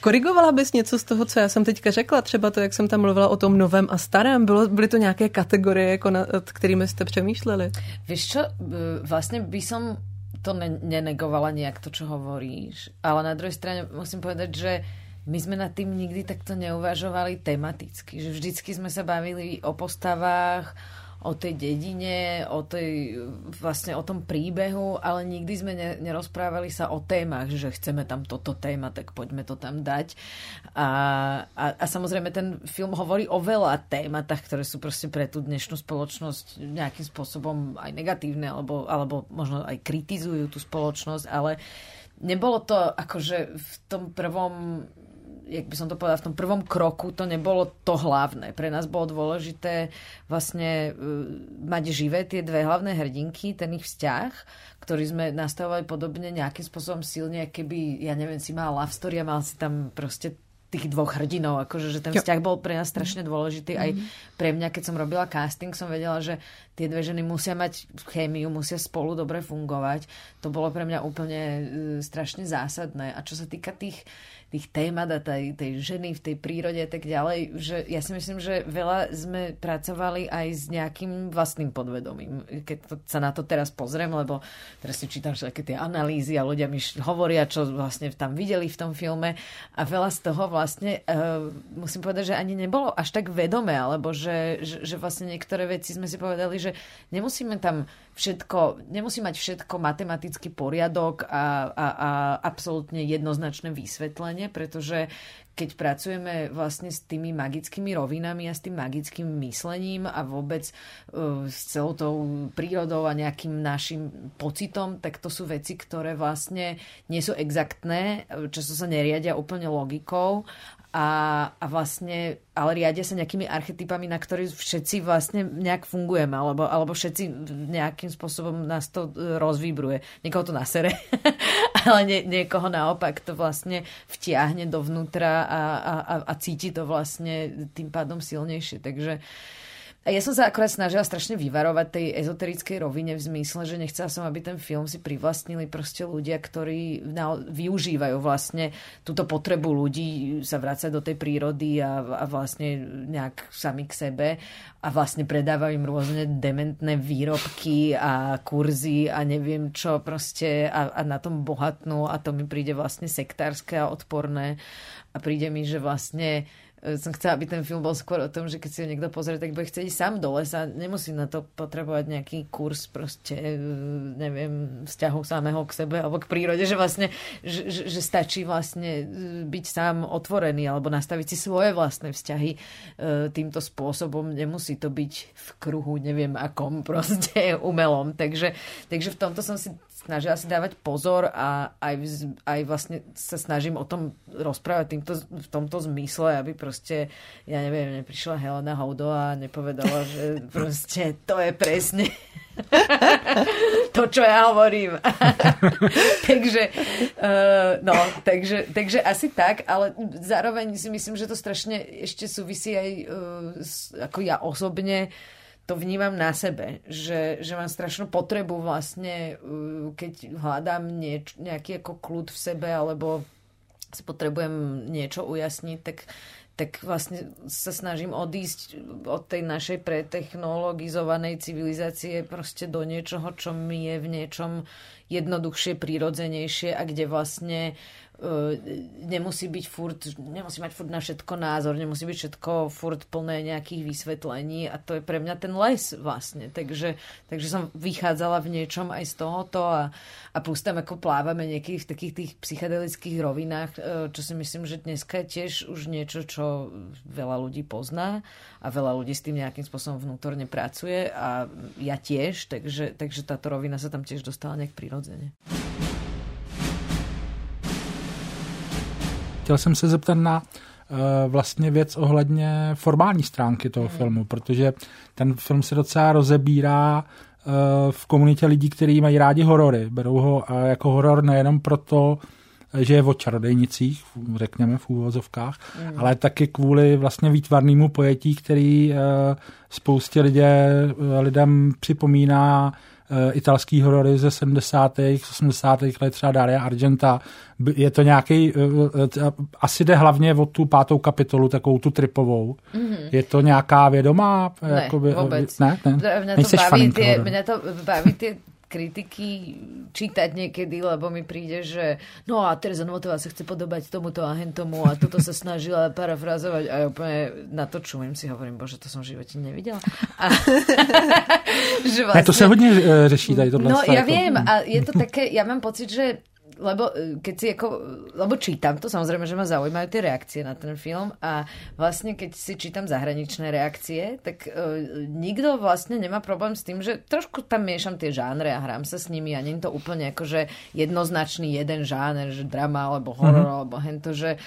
Korigovala bys něco z toho, co já jsem teďka řekla? Třeba to, jak jsem tam mluvila o tom novém a starém? Byly to nějaké kategorie, jako nad kterými jste přemýšleli? Víš čo, vlastně by som to nenegovala nějak to, čo hovoríš, ale na druhé straně musím povedať, že my sme nad tým nikdy takto neuvažovali tematicky, že vždycky sme sa bavili o postavách, o tej dedine, vlastne o tom príbehu, ale nikdy sme nerozprávali sa o témach, že chceme tam toto téma, tak poďme to tam dať. A samozrejme ten film hovorí o veľa tématach, ktoré sú proste pre tú dnešnú spoločnosť nejakým spôsobom aj negatívne, alebo možno aj kritizujú tú spoločnosť, ale nebolo to akože v tom prvom, jak by som to povedala, v tom prvom kroku to nebolo to hlavné. Pre nás bolo dôležité vlastne mať živé tie dve hlavné hrdinky, ten ich vzťah, ktorý sme nastavovali podobne nejakým spôsobom silne, keby, ja neviem, si mal love story a mal si tam proste tých dvoch hrdinov, akože že ten vzťah bol pre nás strašne dôležitý. Aj pre mňa, keď som robila casting, som vedela, že tie dve ženy musia mať chémiu, musia spolu dobre fungovať. To bolo pre mňa úplne strašne zásadné. A čo sa týka tých témat a tej ženy v tej prírode a tak ďalej, že ja si myslím, že veľa sme pracovali aj s nejakým vlastným podvedomím. Keď sa na to teraz pozriem, lebo teraz si čítam všetky tie analýzy a ľudia mi hovoria, čo vlastne tam videli v tom filme, a veľa z toho vlastne, musím povedať, že ani nebolo až tak vedomé, alebo že vlastne niektoré veci sme si povedali, že nemusí mať všetko matematický poriadok a absolútne jednoznačné vysvetlenie, pretože keď pracujeme vlastne s tými magickými rovinami a s tým magickým myslením a vôbec s celou tou prírodou a nejakým našim pocitom, tak to sú veci, ktoré vlastne nie sú exaktné, často sa neriadia úplne logikou, a vlastne, ale riadia sa nejakými archetypami, na ktorých všetci vlastne nejak fungujeme, alebo všetci nejakým spôsobom nás to rozvíbruje. Niekoho to nasere, ale niekoho naopak to vlastne vtiahne dovnútra a cíti to vlastne tým pádom silnejšie. Takže ja som sa akorát snažila strašne vyvarovať tej ezoterickej rovine v zmysle, že nechcela som, aby ten film si privlastnili proste ľudia, ktorí využívajú vlastne túto potrebu ľudí sa vrácať do tej prírody a vlastne nejak sami k sebe, a vlastne predávajú im rôzne dementné výrobky a kurzy a neviem čo proste, a na tom bohatnú, a to mi príde vlastne sektárske a odporné, a príde mi, že vlastne som chcela, aby ten film bol skôr o tom, že keď si ho niekto pozrie, tak bude chcieť sám do lesa. Nemusí na to potrebovať nejaký kurz proste, neviem, vzťahu samého k sebe alebo k prírode, že vlastne, že stačí vlastne byť sám otvorený alebo nastaviť si svoje vlastné vzťahy týmto spôsobom. Nemusí to byť v kruhu, neviem akom, proste umelom. Takže v tomto som si snažila si dávať pozor a aj vlastne sa snažím o tom rozprávať v tomto zmysle, aby proste, ja neviem, neprišla Helena Houdová a nepovedala, že proste to je presne to, čo ja hovorím. takže asi tak, ale zároveň si myslím, že to strašne ešte súvisí aj ako ja osobne to vnímam na sebe, že mám strašnú potrebu vlastne, keď hľadám nejaký ako kľud v sebe alebo si potrebujem niečo ujasniť, tak vlastne sa snažím odísť od tej našej pretechnologizovanej civilizácie proste do niečoho, čo mi je v niečom jednoduchšie, prírodzenejšie a kde vlastne nemusí mať furt na všetko názor, nemusí byť všetko furt plné nejakých vysvetlení a to je pre mňa ten les vlastne. Takže som vychádzala v niečom aj z tohoto a plus tam ako plávame niekedy v takých tých psychedelických rovinách, čo si myslím, že dneska je tiež už niečo, čo veľa ľudí pozná a veľa ľudí s tým nejakým spôsobom vnútorne pracuje a ja tiež, takže táto rovina sa tam tiež dostala nejak prirodzene. Chtěl jsem se zeptat na vlastně věc ohledně formální stránky toho filmu, protože ten film se docela rozebírá v komunitě lidí, kteří mají rádi horory. Berou ho jako horor nejenom proto, že je o čarodejnicích, řekněme v úvozovkách, ale taky kvůli vlastně výtvarnému pojetí, který spoustě lidem připomíná italský horory ze 70. 80. let, třeba Daria Argenta. Je to nějaký, asi jde hlavně o tu 5. kapitolu, takovou tu tripovou. Mm-hmm. Je to nějaká vědomá? Ne, jakoby, vůbec. Ne? Mě to baví ty kritiky čítať niekedy, lebo mi príde, že no a Tereza Novotová sa chce podobať tomuto a hentomu a toto sa snažila parafrazovať a ja úplne na to čumím si, hovorím, bože, to som v živote nevidela. A vlastne, to sa hodne řeší tady tohle. No ja viem a je to také, ja mám pocit, že lebo čítam to, samozrejme, že ma zaujímajú tie reakcie na ten film a vlastne keď si čítam zahraničné reakcie, tak nikto vlastne nemá problém s tým, že trošku tam miešam tie žánre a hrám sa s nimi a nie je to úplne akože jednoznačný jeden žáner, že drama alebo horor alebo hento, že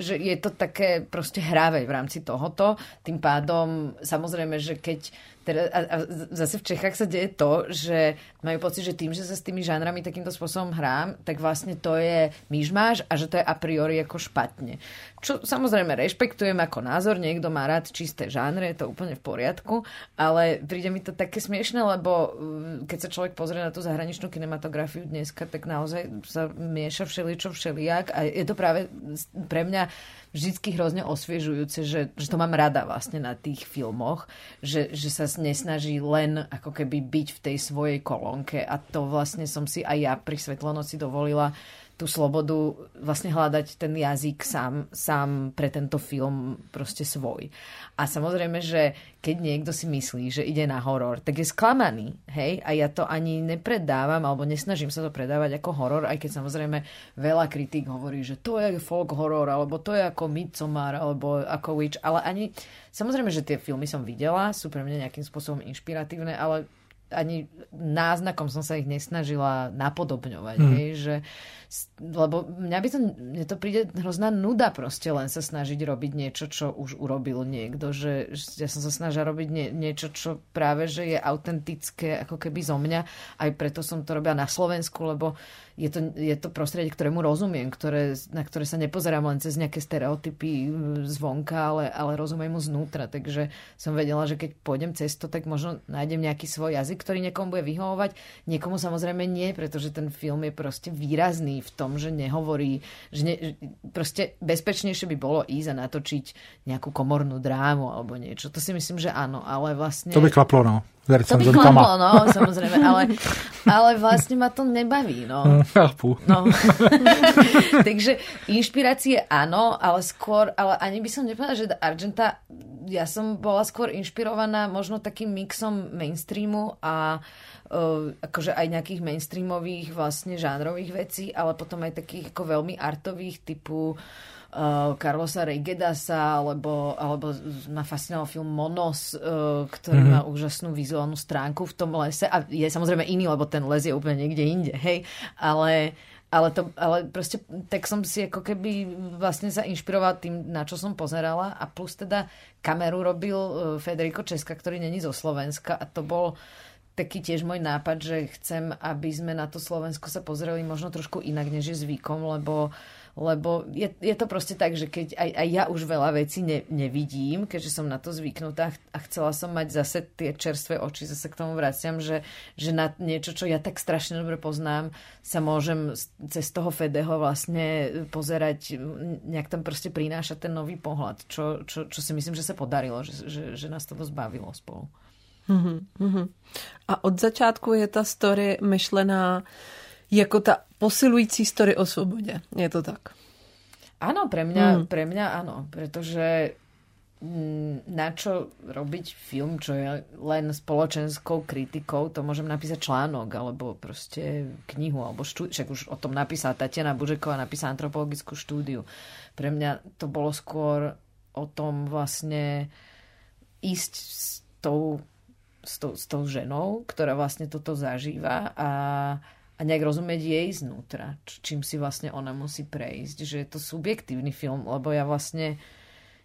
je to také proste hravé v rámci tohoto. Tým pádom samozrejme, že keď a zase v Čechách sa deje to, že majú pocit, že tým, že sa s tými žánrami takýmto spôsobom hrám, tak vlastne to je myšmaš a že to je a priori ako špatne. Čo samozrejme rešpektujem ako názor, niekto má rád čisté žánre, je to úplne v poriadku, ale príde mi to také smiešne, lebo keď sa človek pozrie na tú zahraničnú kinematografiu dneska, tak naozaj sa mieša všeličo všelijak a je to práve pre mňa vždycky hrozne osviežujúce, že to mám rada vlastne na tých filmoch, že sa nesnaží len ako keby byť v tej svojej kolónke a to vlastne som si aj ja pri Svetlonoci dovolila tú slobodu vlastne hľadať ten jazyk sám pre tento film proste svoj. A samozrejme, že keď niekto si myslí, že ide na horor, tak je sklamaný, hej? A ja to ani nepredávam, alebo nesnažím sa to predávať ako horor, aj keď samozrejme veľa kritík hovorí, že to je folk horor, alebo to je ako Midsommar, alebo ako Witch, ale ani, samozrejme, že tie filmy som videla, sú pre mňa nejakým spôsobom inšpiratívne, ale ani náznakom som sa ich nesnažila napodobňovať, lebo mne to príde hrozná nuda proste len sa snažiť robiť niečo, čo už urobil niekto, že ja som sa snažila robiť niečo, čo práve, že je autentické ako keby zo mňa, aj preto som to robila na Slovensku, lebo je to prostredie, ktorému rozumiem, na ktoré sa nepozerám len cez nejaké stereotypy zvonka, ale rozumiem mu znútra, takže som vedela, že keď pôjdem cez to, tak možno nájdem nejaký svoj jazyk, ktorý niekomu bude vyhovovať, niekomu samozrejme nie, pretože ten film je proste výrazný v tom, že nehovorí, že proste bezpečnejšie by bolo ísť a natočiť nejakú komornú drámu alebo niečo. To si myslím, že áno, ale vlastne to by klaplo, no. To by klaplo, no, samozrejme, ale vlastne ma to nebaví, no. No. Takže inšpirácie áno, ale ani by som nepovedala, že Argenta, ja som bola skôr inšpirovaná možno takým mixom mainstreamu a akože aj nejakých mainstreamových vlastne žánrových vecí, ale potom aj takých ako veľmi artových typu Carlosa Reigedasa alebo ma fascinoval film Monos, ktorý má úžasnú vizuálnu stránku v tom lese a je samozrejme iný, lebo ten les je úplne niekde inde, hej, ale proste tak som si ako keby vlastne sa inšpirovala tým, na čo som pozerala a plus teda kameru robil Federico Cesca, ktorý není zo Slovenska a to bol taký tiež môj nápad, že chcem, aby sme na to Slovensko sa pozreli možno trošku inak, než je zvykom, lebo lebo je to proste tak, že keď aj ja už veľa vecí nevidím, keďže som na to zvyknutá a chcela som mať zase tie čerstvé oči, zase k tomu vraciam, že na niečo, čo ja tak strašne dobre poznám, sa môžem cez toho Fedeho vlastne pozerať, nejak tam proste prináša ten nový pohľad, čo si myslím, že sa podarilo, že nás to dosť bavilo spolu. A od začátku je ta story myšlená jako ta posilující story o svobodě. Je to tak? Áno, pre mňa áno, pretože na čo robiť film, čo je len spoločenskou kritikou, to môžem napísať článok, alebo proste knihu, alebo však už o tom napísala Tatiana Bužeková, napísala antropologickú štúdiu. Pre mňa to bolo skôr o tom vlastne ísť s tou ženou, ktorá vlastne toto zažíva a nejak rozumieť jej znútra, čím si vlastne ona musí prejsť, že je to subjektívny film, lebo ja vlastne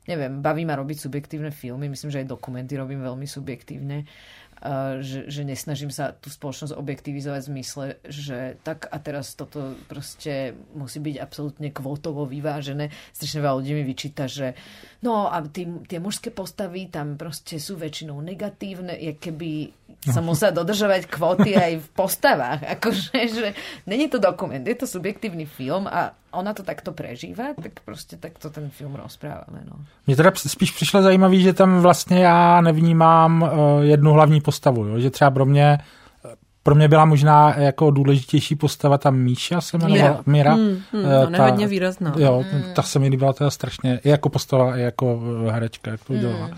neviem, baví ma robiť subjektívne filmy, myslím, že aj dokumenty robím veľmi subjektívne, že nesnažím sa tú spoločnosť objektivizovať v zmysle, že tak a teraz toto proste musí byť absolútne kvotovo vyvážené. Strašne veľa ľudí mi vyčíta, že no a tie mužské postavy tam proste sú väčšinou negatívne, keby sa musela dodržovať kvóty aj v postavách. Akože, že není to dokument, je to subjektívny film a ona to takto prežívá, tak prostě takto ten film rozpráváme. No. Mně teda spíš přišlo zajímavý, že tam vlastně já nevnímám jednu hlavní postavu, jo? Že třeba pro mě byla možná jako důležitější postava ta Míša, se jmenovala Mira. Ona je hodně výrazná. Jo, ta se mi líbila teda strašně, i jako postava, i jako herečka, jak to udělala.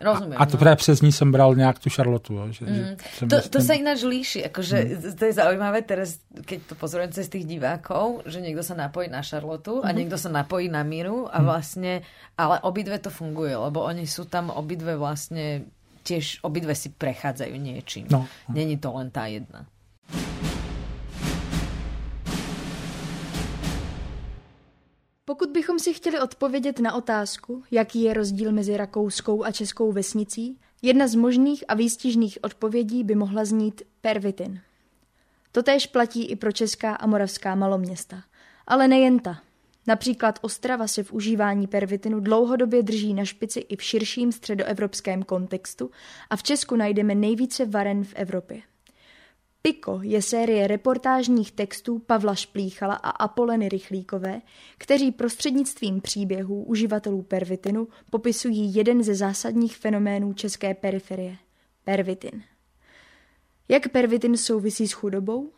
Rozumím. A to právě přes ní jsem bral nějak tu Charlotu. Jo, že to se jinak líší, jakože to je zaujímavé, teraz, keď to pozorujem cez tých divákov, že někdo se napojí na Charlotu a někdo se napojí na Míru a vlastně, ale obidve to funguje, lebo oni jsou tam obidve vlastně tiež obidve si prechádzajú niečím. No. Není to len tá jedna. Pokud bychom si chtěli odpovědět na otázku, jaký je rozdíl mezi rakouskou a českou vesnicí, jedna z možných a výstižných odpovědí by mohla znít pervitin. Totéž platí i pro česká a moravská maloměsta. Ale nejen ta. Například Ostrava se v užívání pervitinu dlouhodobě drží na špici i v širším středoevropském kontextu a v Česku najdeme nejvíce varen v Evropě. Piko je série reportážních textů Pavla Šplíchala a Apoleny Rychlíkové, kteří prostřednictvím příběhů uživatelů pervitinu popisují jeden ze zásadních fenoménů české periferie – pervitin. Jak pervitin souvisí s chudobou?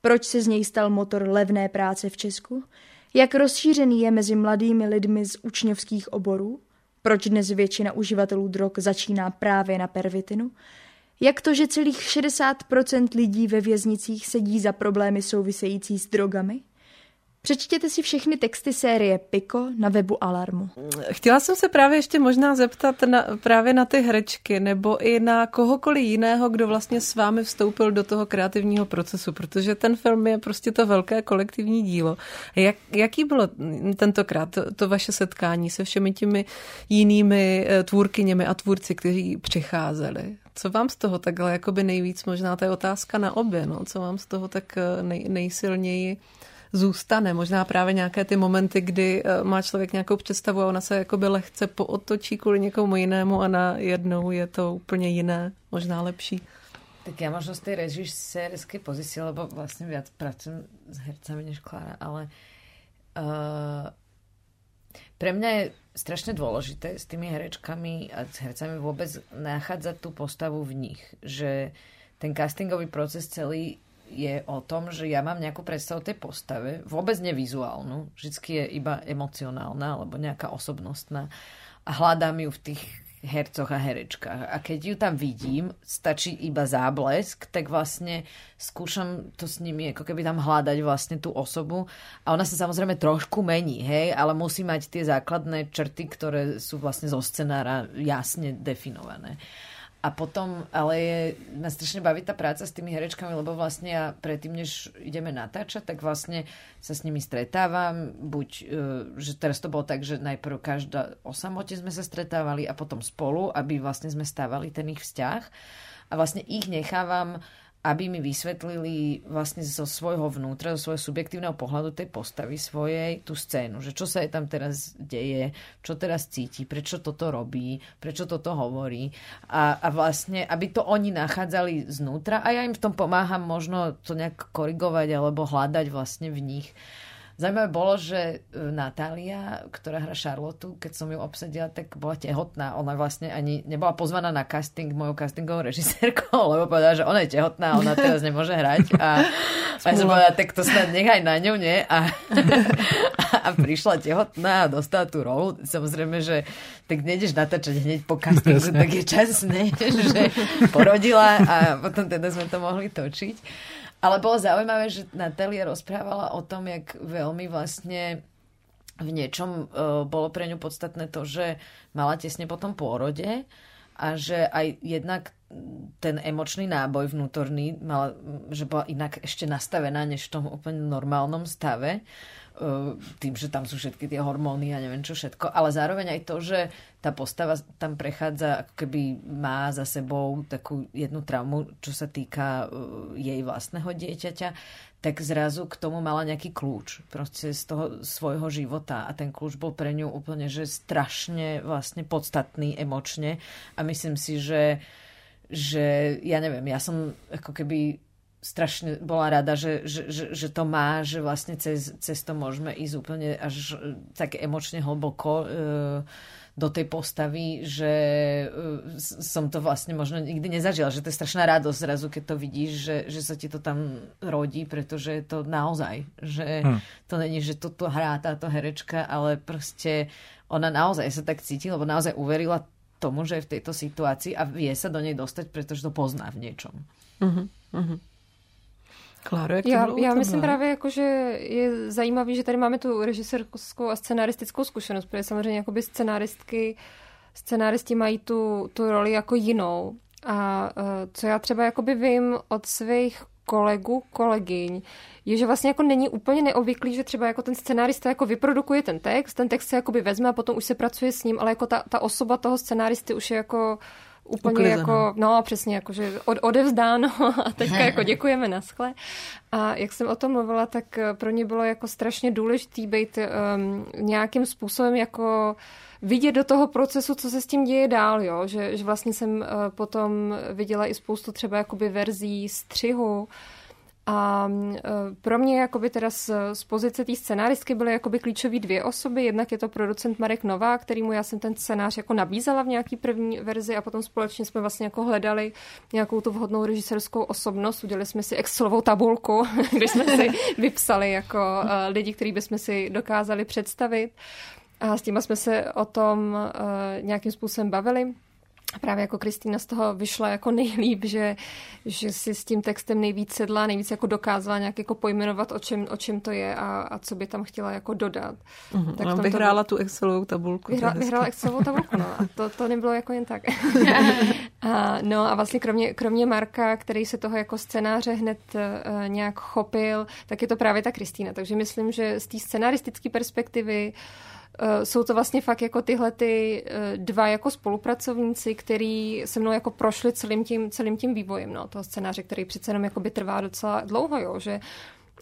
Proč se z něj stal motor levné práce v Česku? Jak rozšířený je mezi mladými lidmi z učňovských oborů? Proč dnes většina uživatelů drog začíná právě na pervitinu? Jak to, že celých 60% lidí ve věznicích sedí za problémy související s drogami? Přečtěte si všechny texty série Piko na webu Alarmu. Chtěla jsem se právě ještě možná zeptat právě na ty herečky nebo i na kohokoliv jiného, kdo vlastně s vámi vstoupil do toho kreativního procesu, protože ten film je prostě to velké kolektivní dílo. Jaký bylo tentokrát to vaše setkání se všemi těmi jinými tvůrkyněmi a tvůrci, kteří přicházeli? Co vám z toho takhle jakoby nejvíc, možná to je otázka na obě, no? Co vám z toho tak nejsilněji zůstane? Možná právě nějaké ty momenty, kdy má člověk nějakou představu a ona se jakoby lehce pootočí kvůli někomu jinému a najednou je to úplně jiné, možná lepší. Tak já možná z té režisérské pozici, lebo vlastně viac pracujem s hercami než Klára, ale pre mňa je strašně dôležité s tými herečkami a s hercami vůbec nachádzať tú postavu v nich, že ten castingový proces celý je o tom, že ja mám nejakú predstavu tej postave, vôbec nevizuálnu, vždycky je iba emocionálna alebo nejaká osobnostná a hľadám ju v tých hercoch a herečkách. A keď ju tam vidím, stačí iba záblesk, tak vlastne skúšam to s nimi, ako keby tam hľadať vlastne tú osobu. A ona sa samozrejme trošku mení, hej, ale musí mať tie základné črty, ktoré sú vlastne zo scenára jasne definované. A potom, ale je na strašne baví tá práca s tými herečkami, lebo vlastne ja predtým, než ideme natáčať, tak vlastne sa s nimi stretávam, buď, že teraz to bolo tak, že najprv každá o samote sme sa stretávali a potom spolu, aby vlastne sme stávali ten ich vzťah. A vlastne ich nechávam aby mi vysvetlili vlastne zo svojho vnútra, zo svojho subjektívneho pohľadu tej postavy svojej, tú scénu, že čo sa jej tam teraz deje, čo teraz cíti, prečo toto robí, prečo toto hovorí a vlastne, aby to oni nachádzali znútra a ja im v tom pomáham možno to nejak korigovať alebo hľadať vlastne v nich. Zajímavé bolo, že Natália, ktorá hrá Charlotu, keď som ju obsadila, tak bola tehotná. Ona vlastne ani nebola pozvaná na casting mojou castingovou režisérkou, lebo povedala, že ona je tehotná, ona teraz nemôže hrať. A ja som povedala, tak to snad nechaj na ňu, nie? A prišla tehotná a dostala tú rolu. Samozrejme, že tak nejdeš natáčať hneď po castingu, jasne. Tak je čas, nie? Že porodila a potom teda sme to mohli točiť. Ale bolo zaujímavé, že Natália rozprávala o tom, jak veľmi vlastne v niečom bolo pre ňu podstatné to, že mala tesne po tom pôrode a že aj jednak ten emočný náboj vnútorný mal, že bola inak ešte nastavená než v tom úplne normálnom stave. Tým, že tam sú všetky tie hormóny a neviem čo všetko, ale zároveň aj to, že tá postava tam prechádza, ako keby má za sebou takú jednu traumu, čo sa týka jej vlastného dieťaťa, tak zrazu k tomu mala nejaký kľúč proste z toho svojho života a ten kľúč bol pre ňu úplne, že strašne vlastne podstatný emočne a myslím si, že ja neviem, ja som ako keby strašne bola rada, že to má, že vlastne cez to môžeme ísť úplne až tak emočne hlboko do tej postavy, že som to vlastne možno nikdy nezažila, že to je strašná radosť zrazu, keď to vidíš, že sa ti to tam rodí, pretože je to naozaj, že to není, že toto hrá táto herečka, ale proste ona naozaj sa tak cíti, lebo naozaj uverila tomu, že je v tejto situácii a vie sa do nej dostať, pretože to pozná v niečom. Kláro, jak to bylo já myslím právě, jako, že je zajímavé, že tady máme tu režisérskou a scenaristickou zkušenost, protože samozřejmě jakoby scenaristi mají tu roli jako jinou. A co já třeba jakoby vím od svých kolegů, kolegyň, je, že vlastně jako není úplně neobvyklý, že třeba jako ten scenárista jako vyprodukuje ten text se jakoby vezme a potom už se pracuje s ním, ale jako ta osoba toho scenáristy už je jako úplně uklizená. Jako, no přesně, jako, že odevzdáno a teďka jako děkujeme, naschle. A jak jsem o tom mluvila, tak pro ně bylo jako strašně důležitý být nějakým způsobem jako vidět do toho procesu, co se s tím děje dál, jo? Že vlastně jsem potom viděla i spoustu třeba jakoby verzí střihu a pro mě jakoby teda z pozice té scenáristky byly jakoby klíčové dvě osoby. Jednak je to producent Marek Novák, kterýmu já jsem ten scénář jako nabízela v nějaký první verzi a potom společně jsme vlastně jako hledali nějakou tu vhodnou režisérskou osobnost. Udělali jsme si Excelovou tabulku, kde jsme si vypsali jako lidi, který bychom si dokázali představit. A s tím jsme se o tom nějakým způsobem bavili. Právě jako Kristýna z toho vyšla jako nejlíp, že si s tím textem nejvíc sedla, nejvíc jako dokázala nějak jako pojmenovat, o čem to je a co by tam chtěla jako dodat. Tak no, vyhrála tu Excelovou tabulku. Vyhrála Excelovou tabulku, no. A to nebylo jako jen tak. A vlastně kromě Marka, který se toho jako scénáře hned nějak chopil, tak je to právě ta Kristýna. Takže myslím, že z té scenaristické perspektivy jsou to vlastně fakt jako tyhle ty dva jako spolupracovníci, který se mnou jako prošli celým tím vývojem, no, toho scénáře, který přece jenom jakoby trvá docela dlouho, jo, že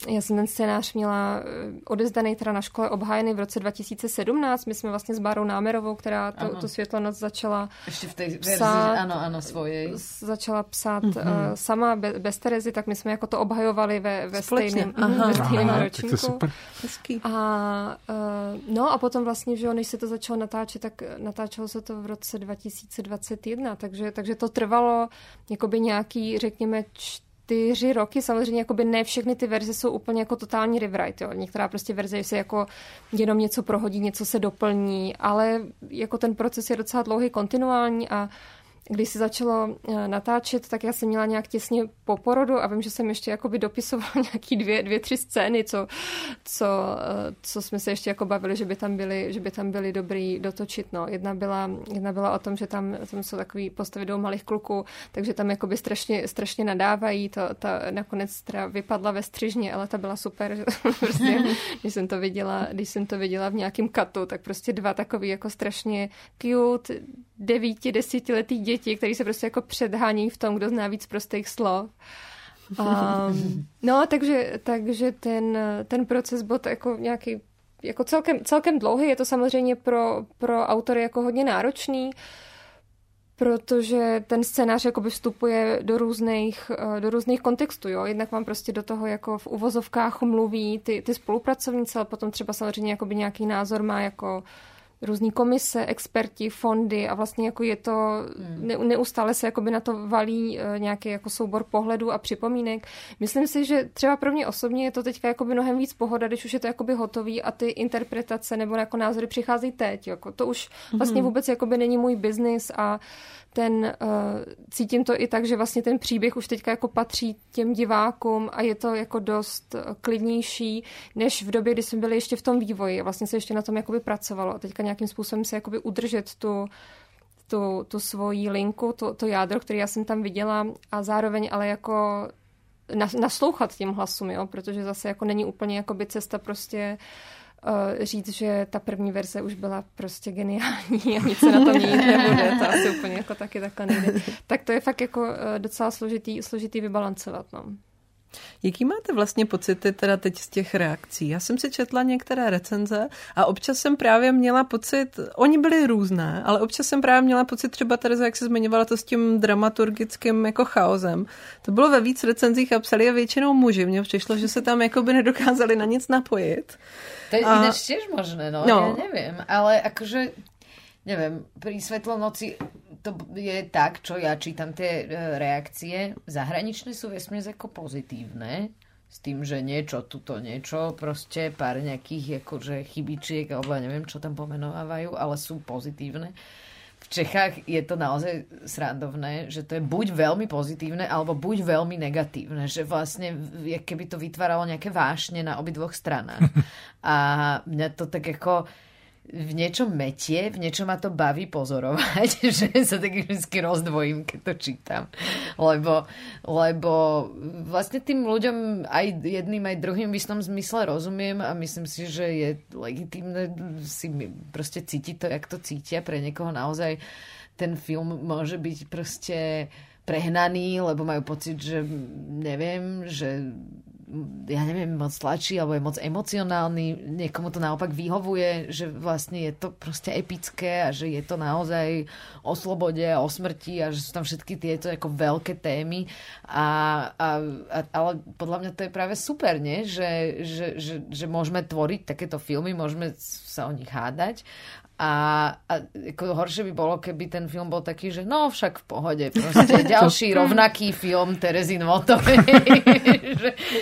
já jsem ten scénář měla odezdaný teda na škole obhájeny v roce 2017. My jsme vlastně s Barou Námerovou, která tu Světlonoc začala ještě v té psát, ano, svojej. Začala psát sama bez Terezy, tak my jsme jako to obhajovali ve stejném ročníku. A potom vlastně, že než se to začalo natáčet, tak natáčelo se to v roce 2021, takže to trvalo jakoby nějaký, řekněme, 4 roky, samozřejmě jakoby ne všechny ty verze jsou úplně jako totální rewrite, jo. Některá prostě verze se jako jenom něco prohodí, něco se doplní, ale jako ten proces je docela dlouhý, kontinuální a když se začalo natáčet, tak já jsem měla nějak těsně po porodu a vím, že jsem ještě jakoby dopisovala nějaký 2-3 scény, co jsme se ještě jako bavili, že by tam byly dobrý dotočit. No. Jedna byla o tom, že tam jsou takový postavy dvou malých kluků, takže tam jakoby strašně, strašně nadávají. Ta nakonec teda vypadla ve střižně, ale ta byla super. Prostě, když jsem to viděla v nějakém katu, tak prostě dva takový jako strašně cute 9-10letý děti, který se prostě jako předhánějí v tom, kdo zná víc prostých slov. No, takže ten proces byl jako nějaký jako celkem dlouhý. Je to samozřejmě pro autory jako hodně náročný, protože ten scénář jakoby vstupuje do různých kontextů, jo. Jednak vám prostě do toho jako v uvozovkách mluví ty spolupracovníci, ale potom třeba samozřejmě jakoby nějaký názor má jako různý komise, experti, fondy a vlastně jako je to, neustále se jakoby na to valí nějaký jako soubor pohledů a připomínek. Myslím si, že třeba pro mě osobně je to teďka jakoby mnohem víc pohoda, když už je to jakoby hotový a ty interpretace nebo jako názory přicházejí teď. Jako to už vlastně vůbec jakoby není můj biznis a cítím to i tak, že vlastně ten příběh už teďka jako patří těm divákům a je to jako dost klidnější, než v době, kdy jsme byli ještě v tom vývoji. Vlastně se ještě na tom jakoby pracovalo. A teďka nějakým způsobem se jakoby udržet tu svoji linku, to jádro, které já jsem tam viděla a zároveň ale jako naslouchat těm hlasům, jo? Protože zase jako není úplně jakoby cesta prostě říct, že ta první verze už byla prostě geniální a nic se na to měnit nebude, to asi úplně jako taky takhle nejde. Tak to je fakt jako docela složitý vybalancovat, no. Jaký máte vlastně pocity teda teď z těch reakcí? Já jsem si četla některé recenze a občas jsem právě měla pocit, oni byly různé, ale občas jsem právě měla pocit, třeba Tereza, jak se zmiňovala to s tím dramaturgickým jako chaosem. To bylo ve víc recenzích a psali je většinou muži. Mně přišlo, že se tam jakoby nedokázali na nic napojit. To je ináč tiež možné, no, ja neviem. Ale akože, neviem, pri Svetlonoci to je tak, čo ja čítam tie reakcie, zahraničné sú vesmies ako pozitívne, s tým, že niečo, proste pár nejakých akože chybičiek, alebo neviem, čo tam pomenovávajú, ale sú pozitívne. V Čechách je to naozaj srandovné, že to je buď veľmi pozitívne, alebo buď veľmi negatívne, že vlastne keby to vytváralo nejaké vášne na obidvoch stranách. A mňa to tak ako v niečom metie, v niečom ma to baví pozorovať, že sa tak vždy rozdvojím, keď to čítam. Lebo vlastne tým ľuďom aj jedným, aj druhým v istom zmysle rozumiem a myslím si, že je legitímne si proste cítiť to, jak to cítia. Pre niekoho naozaj ten film môže byť proste prehnaný, lebo majú pocit, že neviem, že ja neviem, moc tlačí, alebo je moc emocionálny, niekomu to naopak vyhovuje, že vlastne je to proste epické a že je to naozaj o slobode, o smrti a že sú tam všetky tieto ako veľké témy ale podľa mňa to je práve super, nie? Že môžeme tvoriť takéto filmy, môžeme sa o nich hádať. A ako horšie by bolo, keby ten film bol taký, že no však v pohode, proste ďalší rovnaký film Terezy Novotovej.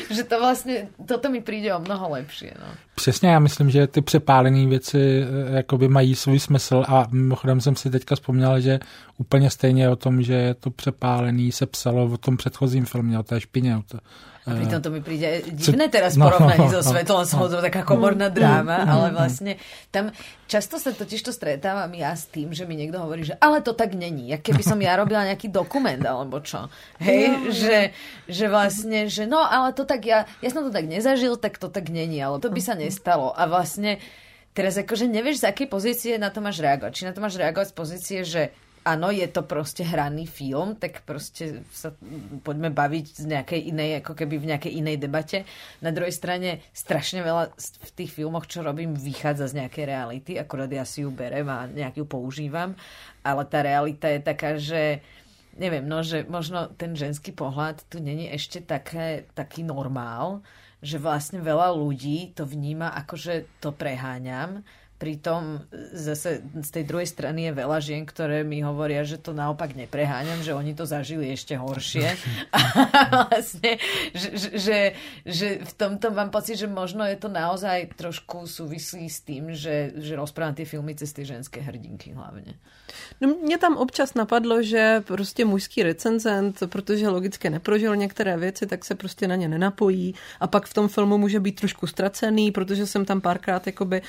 že to vlastne, toto mi príde o mnoho lepšie. No. Přesně, já myslím, že ty přepálené věci jakoby mají svůj smysl a mimochodem jsem si teďka vzpomněl, že úplně stejně o tom, že je to přepálený, se psalo o tom předchozím filmě, o té špině. A pritom to mi príde divné teraz porovnanie so Svetlom Smodou, taká komorná dráma, ale vlastne tam často sa totiž to stretávam ja s tým, že mi niekto hovorí, že ale to tak není, jak keby som ja robila nejaký dokument alebo čo, hej, že vlastne, že no ale to tak ja som to tak nezažil, tak to tak není, ale to by sa nestalo a vlastne teraz akože nevieš, z akej pozície na to máš reagovať, či na to máš reagovať z pozície, že áno, je to proste hraný film, tak proste sa poďme baviť z nejakej inej, ako keby v nejakej inej debate. Na druhej strane strašne veľa v tých filmoch, čo robím, vychádza z nejakej reality, akurát ja si ju berem a nejak ju používam, ale tá realita je taká, že neviem, no, že možno ten ženský pohľad tu není ešte taký normál, že vlastne veľa ľudí to vníma ako, že to preháňam. Pritom zase z tej druhej strany je veľa žien, ktoré mi hovoria, že to naopak nepreháňam, že oni to zažili ešte horšie. A vlastne, že v tomto mám pocit, že možno je to naozaj trošku súvislí s tým, že rozprávam tie filmy cez tie ženské hrdinky hlavne. No mne tam občas napadlo, že prostě mužský recenzent, protože logicky neprožil některé věci, tak se prostě na ně nenapojí a pak v tom filmu může být trošku ztracený, protože jsem tam párkrát jakoby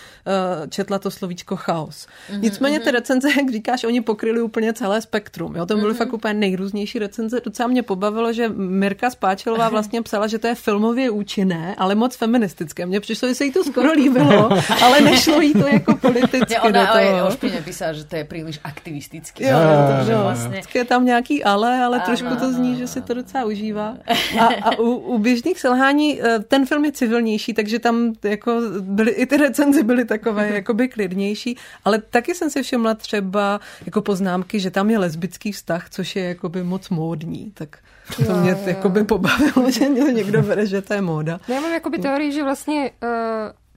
četla to slovíčko chaos. Nicméně ty recenze, jak říkáš, oni pokryli úplně celé spektrum. Jo? To byly fakt úplně nejrůznější recenze. Docela mě pobavilo, že Mirka Spáčilová vlastně psala, že to je filmově účinné, ale moc feministické. Mně přišlo, že se jí to skoro líbilo, ale nešlo jí to jako politicky. Ona je ošpěně písala, že to je příliš aktivistické. Jo, takže vlastně. Je tam nějaký ale trošku to zní, že si to docela užívá. A u běžných selhání ten film je civilnější, takže tam jako byly, i ty recenze byly takové jakoby klidnější, ale taky jsem si všimla třeba jako poznámky, že tam je lesbický vztah, což je jakoby moc módní, tak to mě jakoby pobavilo, že někdo bere, že to je móda. Já mám jakoby teorii, že vlastně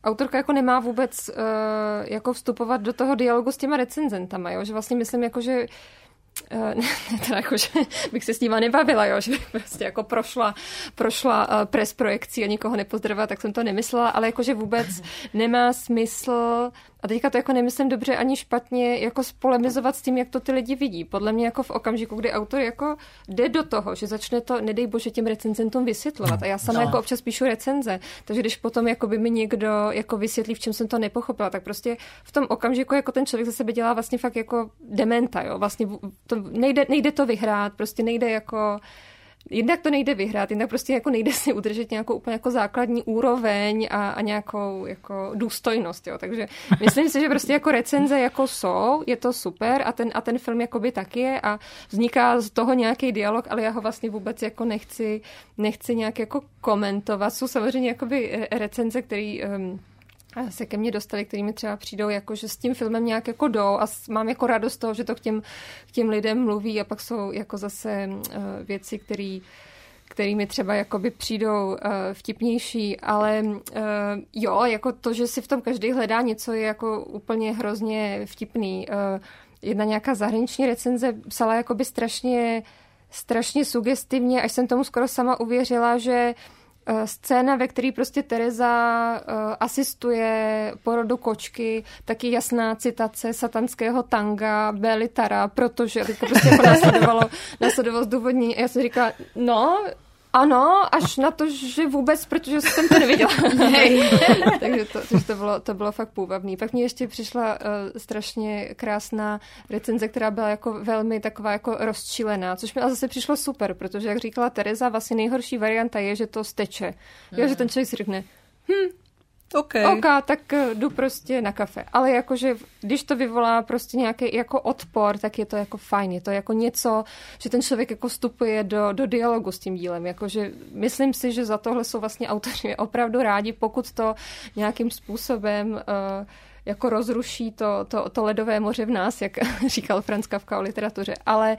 autorka jako nemá vůbec jako vstupovat do toho dialogu s těma recenzentama, jo? Že vlastně myslím jako, že ne, teda jako, že bych se s nima nebavila, jo, že prostě jako prošla pres projekcí a nikoho nepozdravila, tak jsem to nemyslela, ale jakože vůbec nemá smysl, a teďka to jako nemyslím dobře ani špatně, jako spolemizovat s tím, jak to ty lidi vidí. Podle mě jako v okamžiku, kdy autor jako jde do toho, že začne to, nedej bože, těm recenzentům vysvětlovat. A já sama jako občas píšu recenze, takže když potom jako by mi někdo jako vysvětlí, v čem jsem to nepochopila, tak prostě v tom okamžiku jako ten člověk ze sebe dělá vlastně fakt jako dementa, jo. Vlastně to nejde to vyhrát, prostě nejde jako... Jednak to nejde vyhrát, jednak prostě jako nejde si udržet nějakou úplně jako základní úroveň a nějakou jako důstojnost, jo. Takže myslím si, že prostě jako recenze jako jsou, je to super a ten film jakoby tak je a vzniká z toho nějaký dialog, ale já ho vlastně vůbec jako nechci nějak jako komentovat. Jsou samozřejmě jakoby recenze, který se ke mně dostali, který mi třeba přijdou, jako, že s tím filmem nějak jako jdou a mám jako radost z toho, že to k těm lidem mluví a pak jsou jako zase věci, kterými třeba jakoby přijdou vtipnější, ale jo, jako to, že si v tom každý hledá něco, je jako úplně hrozně vtipný. Jedna nějaká zahraniční recenze psala jakoby strašně sugestivně, až jsem tomu skoro sama uvěřila, že scéna, ve které prostě Tereza asistuje porodu kočky, taky jasná citace satanského tanga Bély Tara, protože to prostě jako následovalo zdůvodnění. A já jsem říkala, no... Ano, až na to, že vůbec, protože jsem to neviděla. Takže to bylo fakt půvabný. Pak mně ještě přišla strašně krásná recenze, která byla jako velmi taková jako rozčilená, což mi ale zase přišlo super, protože jak říkala Tereza, vlastně nejhorší varianta je, že to steče. Jo, že ten člověk si řekne, OK, tak jdu prostě na kafe. Ale jakože, když to vyvolá prostě nějaký jako odpor, tak je to jako fajn. Je to jako něco, že ten člověk jako vstupuje do dialogu s tím dílem. Jakože myslím si, že za tohle jsou vlastně autoři opravdu rádi, pokud to nějakým způsobem jako rozruší to ledové moře v nás, jak říkal Franz Kafka o literatuře. Ale...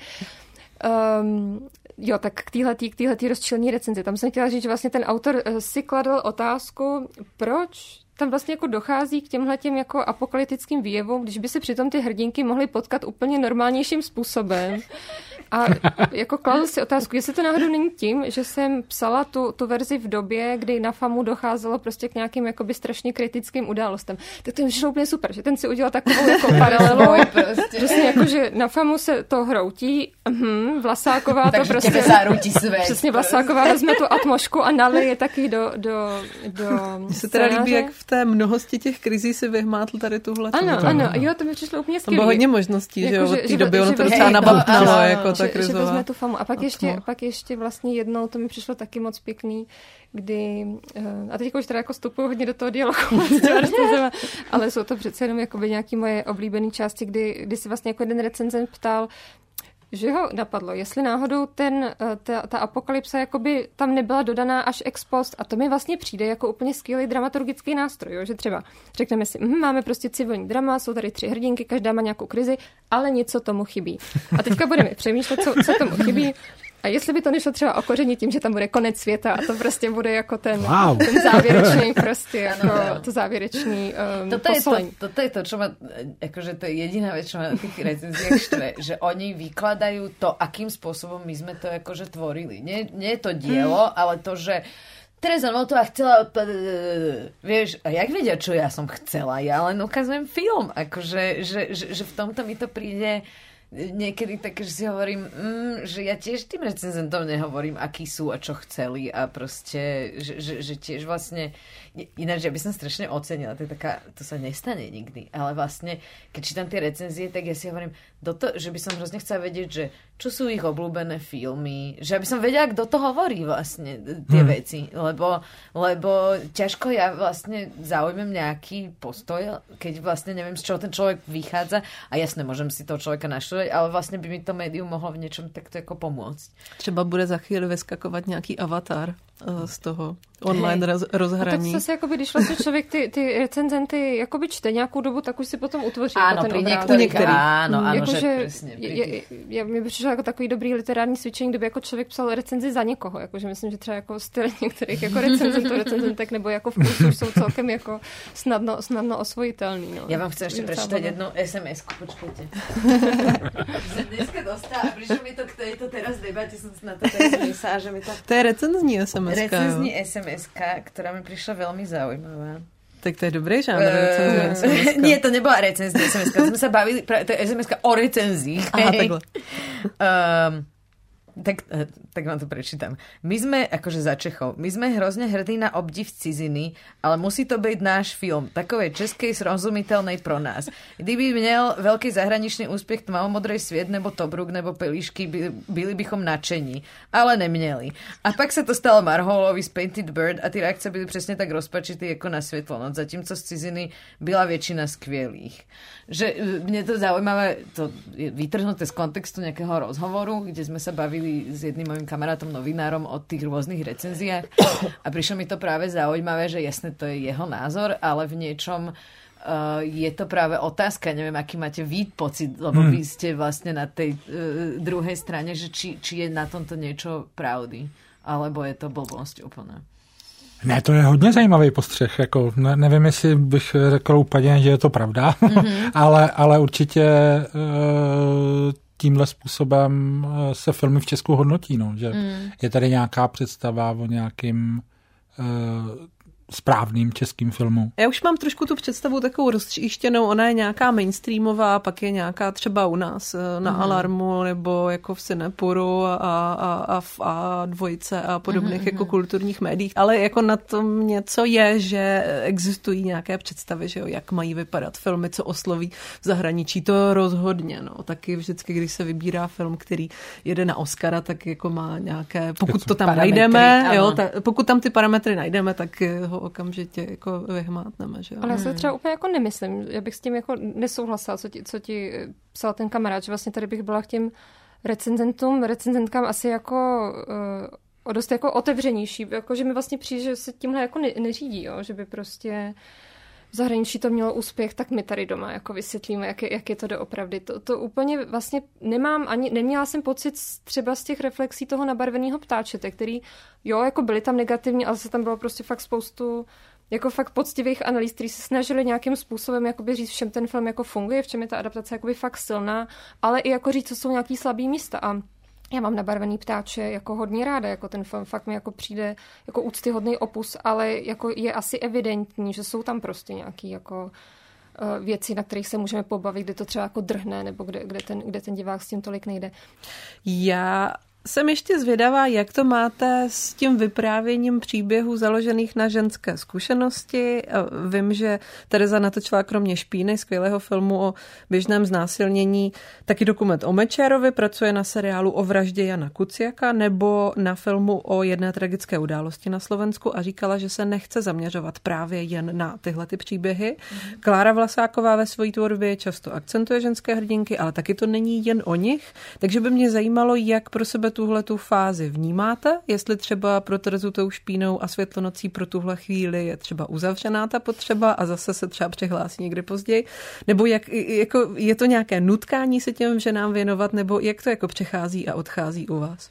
jo, tak k téhletý rozčilený recenzi. Tam jsem chtěla říct, že vlastně ten autor si kladl otázku, proč tam vlastně jako dochází k těmhletěm jako apokalyptickým výjevům, když by se přitom ty hrdinky mohly potkat úplně normálnějším způsobem. A jako kladl si otázku, jestli to náhodou není tím, že jsem psala tu verzi v době, kdy na FAMU docházelo prostě k nějakým jakoby strašně kritickým událostem. Tak to jim přišlo úplně super, že ten si udělal takovou jako paralelu. Prostě. Přesně jako, že na FAMU se to hroutí, Vlasáková takže to prostě... Takže těme zároutí svět. Přesně, Vlasáková vezme tu atmošku a nalije taky do se teda líbí, jak v té mnohosti těch krizí si vyhmátl tady tuhle. Ano, jo, to mi přišlo úplně skvělé. To bylo hodně možností, jako, že jo, od té doby ono to docela nababtnalo, jako ta krizová. Že vezme tu FAMU. A pak ještě vlastně jednou, to mi přišlo taky moc pěkný, kdy, a teď už teda jako vstupuju hodně do toho dialogu, ale jsou to přece jenom jakoby nějaký moje oblíbené části, kdy se vlastně jako jeden recenzent ptal, že ho napadlo, jestli náhodou ta apokalypsa jakoby tam nebyla dodaná až ex post, a to mi vlastně přijde jako úplně skvělý dramaturgický nástroj, jo? Že třeba řekneme si, máme prostě civilní drama, jsou tady 3 hrdinky, každá má nějakou krizi, ale něco tomu chybí. A teďka budeme přemýšlet, co tomu chybí. A jestli by to nešlo třeba o koření tím, že tam bude konec světa a to prostě bude jako ten závěrečný prostě, jako to závěrečný posolení. Toto je to, čo ma, akože to je jediná vec, čo ma na tých recenziách štve, že oni vykladajú to, akým spôsobom my sme to akože tvorili. Nie je to dielo, ale to, že Tereza Novotová chcela, vieš, a jak vedia, čo ja som chcela? Ja len ukazujem film, akože že v tomto mi to príde niekedy tak, že si hovorím, že ja tiež tým recenzentom nehovorím, akí sú a čo chceli a proste, že tiež vlastne ináč, ja by som strašne ocenila, to je taká, to sa nestane nikdy, ale vlastne, keď čítam tie recenzie, tak ja si hovorím, že by som hrozne chcela vedieť, že čo sú ich obľúbené filmy, že aby som vedela, kto to hovorí vlastne, tie veci, lebo ťažko ja vlastne zaujmem nejaký postoj, keď vlastne neviem, z čoho ten človek vychádza a jasne, môžem si toho človeka naštudovať, ale vlastně by mi to médium mohlo v něčem takto jako pomoct. Třeba bude za chvíli vyskakovat nějaký avatar z toho online rozhraní. A tak se jakoby, když vlastně člověk ty recenzenty jakoby čte nějakou dobu, tak už si potom utvoří ano, ten obraz. Ano, jako, že přesně. Mně by přišlo jako takový dobrý literární cvičení, kdyby jako člověk psal recenzi za někoho. Jakože myslím, že třeba jako styl některých jako recenzentek nebo jako vkusů jsou celkem jako snadno osvojitelný. No. Já vám chci ještě přečítat jednu SMS-ku, počkejte. Dneska dostala a přišlo mi to k této teraz debatě, jsem na to to je recenzní SMS-ka. Recenzní SMS-ka, která mi přišla velmi zaujímavá. Tak to je dobrý žánr. Nie, to nebyla recenzní SMS-ka. Jsme se bavili, to je SMS-ka o recenzích. Aha, takhle. Tak vám to prečítam. My sme, akože za Čechov, my sme hrozne hrdí na obdiv ciziny, ale musí to byť náš film, takovej českej, srozumiteľnej pro nás. Kdyby měl veľký zahraničný úspech Tmavomodrej svět, nebo Tobruk, nebo Pelíšky, byli bychom nadšení, ale neměli. A pak se to stalo Marholovi z Painted Bird a ty reakce byly přesně tak rozpačitý jako na světlo noc, zatímco z ciziny byla většina skvělých. Že mne to zaujímavé, to je vytrhnuté z kontextu nejakého rozhovoru, kde sme sa bavili s jedným mojím kamarátom, novinárom o tých rôznych recenziách a prišlo mi to práve zaujímavé, že jasne to je jeho názor, ale v niečom je to práve otázka, neviem, aký máte vy pocit, lebo vy ste vlastne na tej druhej strane, že či je na tomto niečo pravdy, alebo je to blbosť úplná. Ne, to je hodně zajímavý postřeh, jako nevím, jestli bych řekl úplně, že je to pravda, ale určitě tímhle způsobem se filmy v Česku hodnotí, no, že je tady nějaká představa o nějakým správným českým filmu. Já už mám trošku tu představu takovou roztříštěnou, ona je nějaká mainstreamová, pak je nějaká třeba u nás na Alarmu nebo jako v Cineporu a v A2 a podobných jako kulturních médiích, ale jako na tom něco je, že existují nějaké představy, že jo, jak mají vypadat filmy, co osloví v zahraničí, to rozhodně, no, taky vždycky, když se vybírá film, který jede na Oscara, tak jako má nějaké, pokud to tam najdeme, jo, pokud tam ty parametry najdeme, tak ho okamžitě jako vyhmátneme. Že? Ale já se třeba úplně jako nemyslím. Já bych s tím jako nesouhlasila, co ti psal ten kamarád, že vlastně tady bych byla k těm recenzentkám asi jako dost jako otevřenější. Jako, že mi vlastně přijde, že se tímhle jako neřídí, jo? Že by prostě v zahraničí to mělo úspěch, tak my tady doma jako vysvětlíme, jak je to doopravdy. To úplně vlastně nemám ani, neměla jsem pocit třeba z těch reflexí toho nabarveného ptáčete, který, jo, jako byly tam negativní, ale se tam bylo prostě fakt spoustu jako fakt poctivých analýz, kteří se snažili nějakým způsobem jakoby říct, v čem ten film jako funguje, v čem je ta adaptace jakoby fakt silná, ale i jako říct, co jsou nějaký slabý místa. A já mám Nabarvený ptáče jako hodně ráda, jako ten film fakt mi jako přijde jako úctyhodný opus, ale jako je asi evidentní, že jsou tam prostě nějaký jako věci, na kterých se můžeme pobavit, kde to třeba jako drhne, nebo kde ten divák s tím tolik nejde. Já jsem ještě zvědavá, jak to máte s tím vyprávěním příběhů založených na ženské zkušenosti. Vím, že Tereza natočila kromě Špíny, skvělého filmu o běžném znásilnění, taky dokument o Mečerovi, pracuje na seriálu o vraždě Jana Kuciaka nebo na filmu o jedné tragické události na Slovensku a říkala, že se nechce zaměřovat právě jen na tyhle ty příběhy. Klára Vlasáková ve své tvorbě často akcentuje ženské hrdinky, ale taky to není jen o nich, takže by mě zajímalo, jak pro sebe tuhle tu fázi vnímáte, jestli třeba pro Terezu tou Špínou a Světlonocí pro tuhle chvíli je třeba uzavřená ta potřeba a zase se třeba přihlásí někdy později, nebo jak, jako je to nějaké nutkání se těm ženám věnovat, nebo jak to jako přechází a odchází u vás?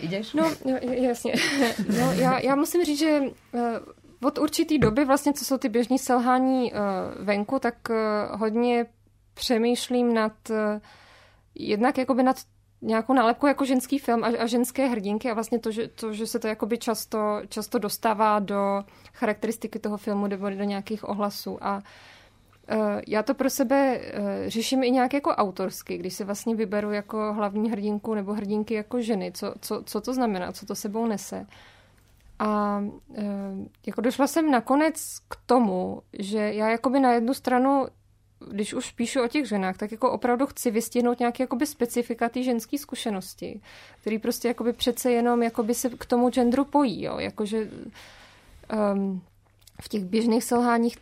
Jdeš? No, jasně. No, já musím říct, že od určitý doby vlastně, co jsou ty běžní selhání venku, tak hodně přemýšlím nad jednak jakoby nad nějakou nálepkou jako ženský film a ženské hrdinky a vlastně to, že se to jakoby často dostává do charakteristiky toho filmu nebo do nějakých ohlasů a Já to pro sebe řeším i nějak jako autorsky, když si vlastně vyberu jako hlavní hrdinku nebo hrdinky jako ženy, co to znamená, co to sebou nese. A jako došla jsem nakonec k tomu, že já jakoby na jednu stranu, když už píšu o těch ženách, tak jako opravdu chci vystihnout nějaké jakoby specifika té ženské zkušenosti, který prostě jakoby přece jenom jakoby se k tomu genderu pojí, jo, jakože v těch běžných selháních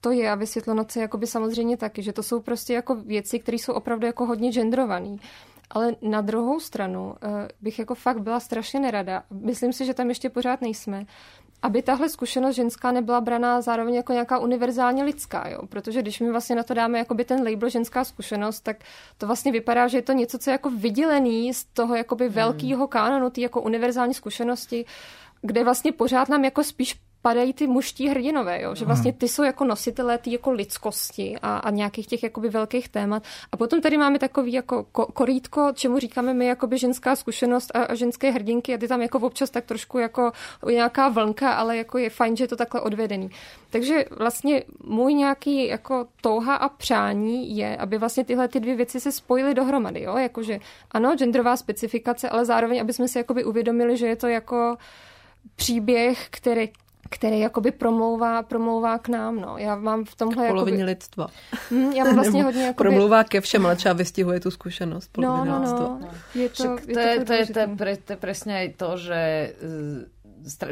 to je a vysvětleno se jakoby samozřejmě taky, že to jsou prostě jako věci, které jsou opravdu jako hodně genderované. Ale na druhou stranu bych jako fakt byla strašně nerada, myslím si, že tam ještě pořád nejsme, aby tahle zkušenost ženská nebyla braná zároveň jako nějaká univerzálně lidská, jo? Protože když my vlastně na to dáme jakoby ten label ženská zkušenost, tak to vlastně vypadá, že je to něco, co je jako vydělený z toho jakoby velkýho kánonu, ty jako univerzální zkušenosti, kde vlastně pořád nám jako spíš padají ty mužští hrdinové, jo? Že vlastně ty jsou jako nositelé ty jako lidskosti a nějakých těch jakoby velkých témat. A potom tady máme takový jako korítko, čemu říkáme my jakoby ženská zkušenost a ženské hrdinky a ty tam jako občas tak trošku jako nějaká vlnka, ale jako je fajn, že je to takhle odvedený. Takže vlastně můj nějaký jako touha a přání je, aby vlastně tyhle ty dvě věci se spojily dohromady, jo? Jakože ano, genderová specifikace, ale zároveň, aby jsme si jakoby uvědomili, že je to jako příběh, který jakoby promlouvá k nám, no. Já mám v tomhle jako polovině jakoby lidstva. Já mám vlastně hodně jakoby promlouvá ke všem, ale třeba vystihuje tu zkušenost poloviny lidstva. No. To je presne to, že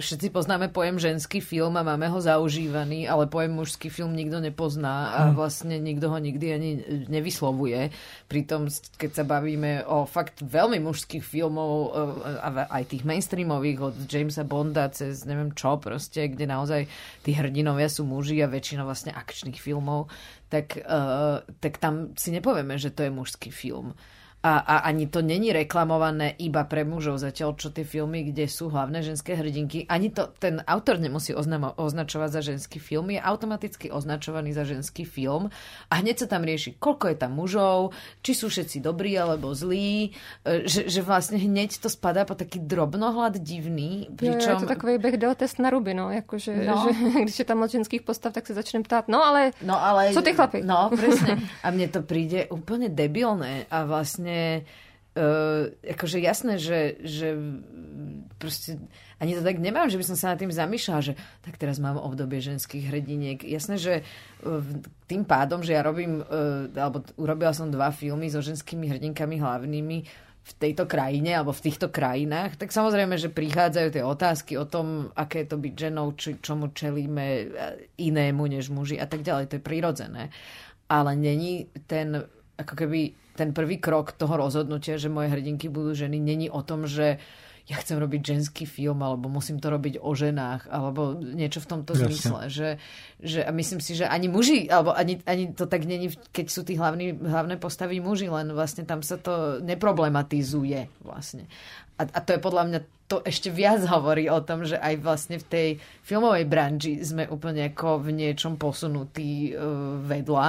všetci poznáme pojem ženský film a máme ho zaužívaný, ale pojem mužský film nikto nepozná a vlastne nikto ho nikdy ani nevyslovuje. Pritom, keď sa bavíme o fakt veľmi mužských filmov a aj tých mainstreamových, od Jamesa Bonda cez neviem čo proste, kde naozaj tí hrdinovia sú muži a väčšina vlastne akčných filmov, tak tam si nepovieme, že to je mužský film. A ani to není reklamované iba pre mužov, zatiaľ čo tie filmy, kde sú hlavné ženské hrdinky, ani to ten autor nemusí označovať za ženský film, je automaticky označovaný za ženský film a hneď sa tam rieši, koľko je tam mužov, či sú všetci dobrí alebo zlí, že vlastne hneď to spadá po taký drobnohľad divný. Pričom je to takový Bechdel test na ruby, no, jakože, no. Že, když je tam od ženských postav, tak sa začnem ptát, ale sú ty chlapi? No, presne. A mne to príde úplne debilné a vlastne akože jasné, že proste ani to tak nemám, že by som sa nad tým zamýšľala, že tak teraz mám obdobie ženských hrdiniek. Jasné, že tým pádom, že ja robím, alebo urobila som 2 filmy so ženskými hrdinkami hlavnými, v tejto krajine, alebo v týchto krajinách, tak samozrejme, že prichádzajú tie otázky o tom, aké je to byť ženou, čomu čelíme inému než muži a tak ďalej. To je prirodzené. Ale není ten, ako keby ten prvý krok toho rozhodnutia, že moje hrdinky budú ženy, není o tom, že ja chcem robiť ženský film, alebo musím to robiť o ženách, alebo niečo v tomto zmysle. Že a myslím si, že ani muži, alebo ani to tak není, keď sú tí hlavné postavy muži, len vlastne tam sa to neproblematizuje vlastne. A to je podľa mňa, to ešte viac hovorí o tom, že aj vlastne v tej filmovej branži sme úplne ako v niečom posunutí vedľa.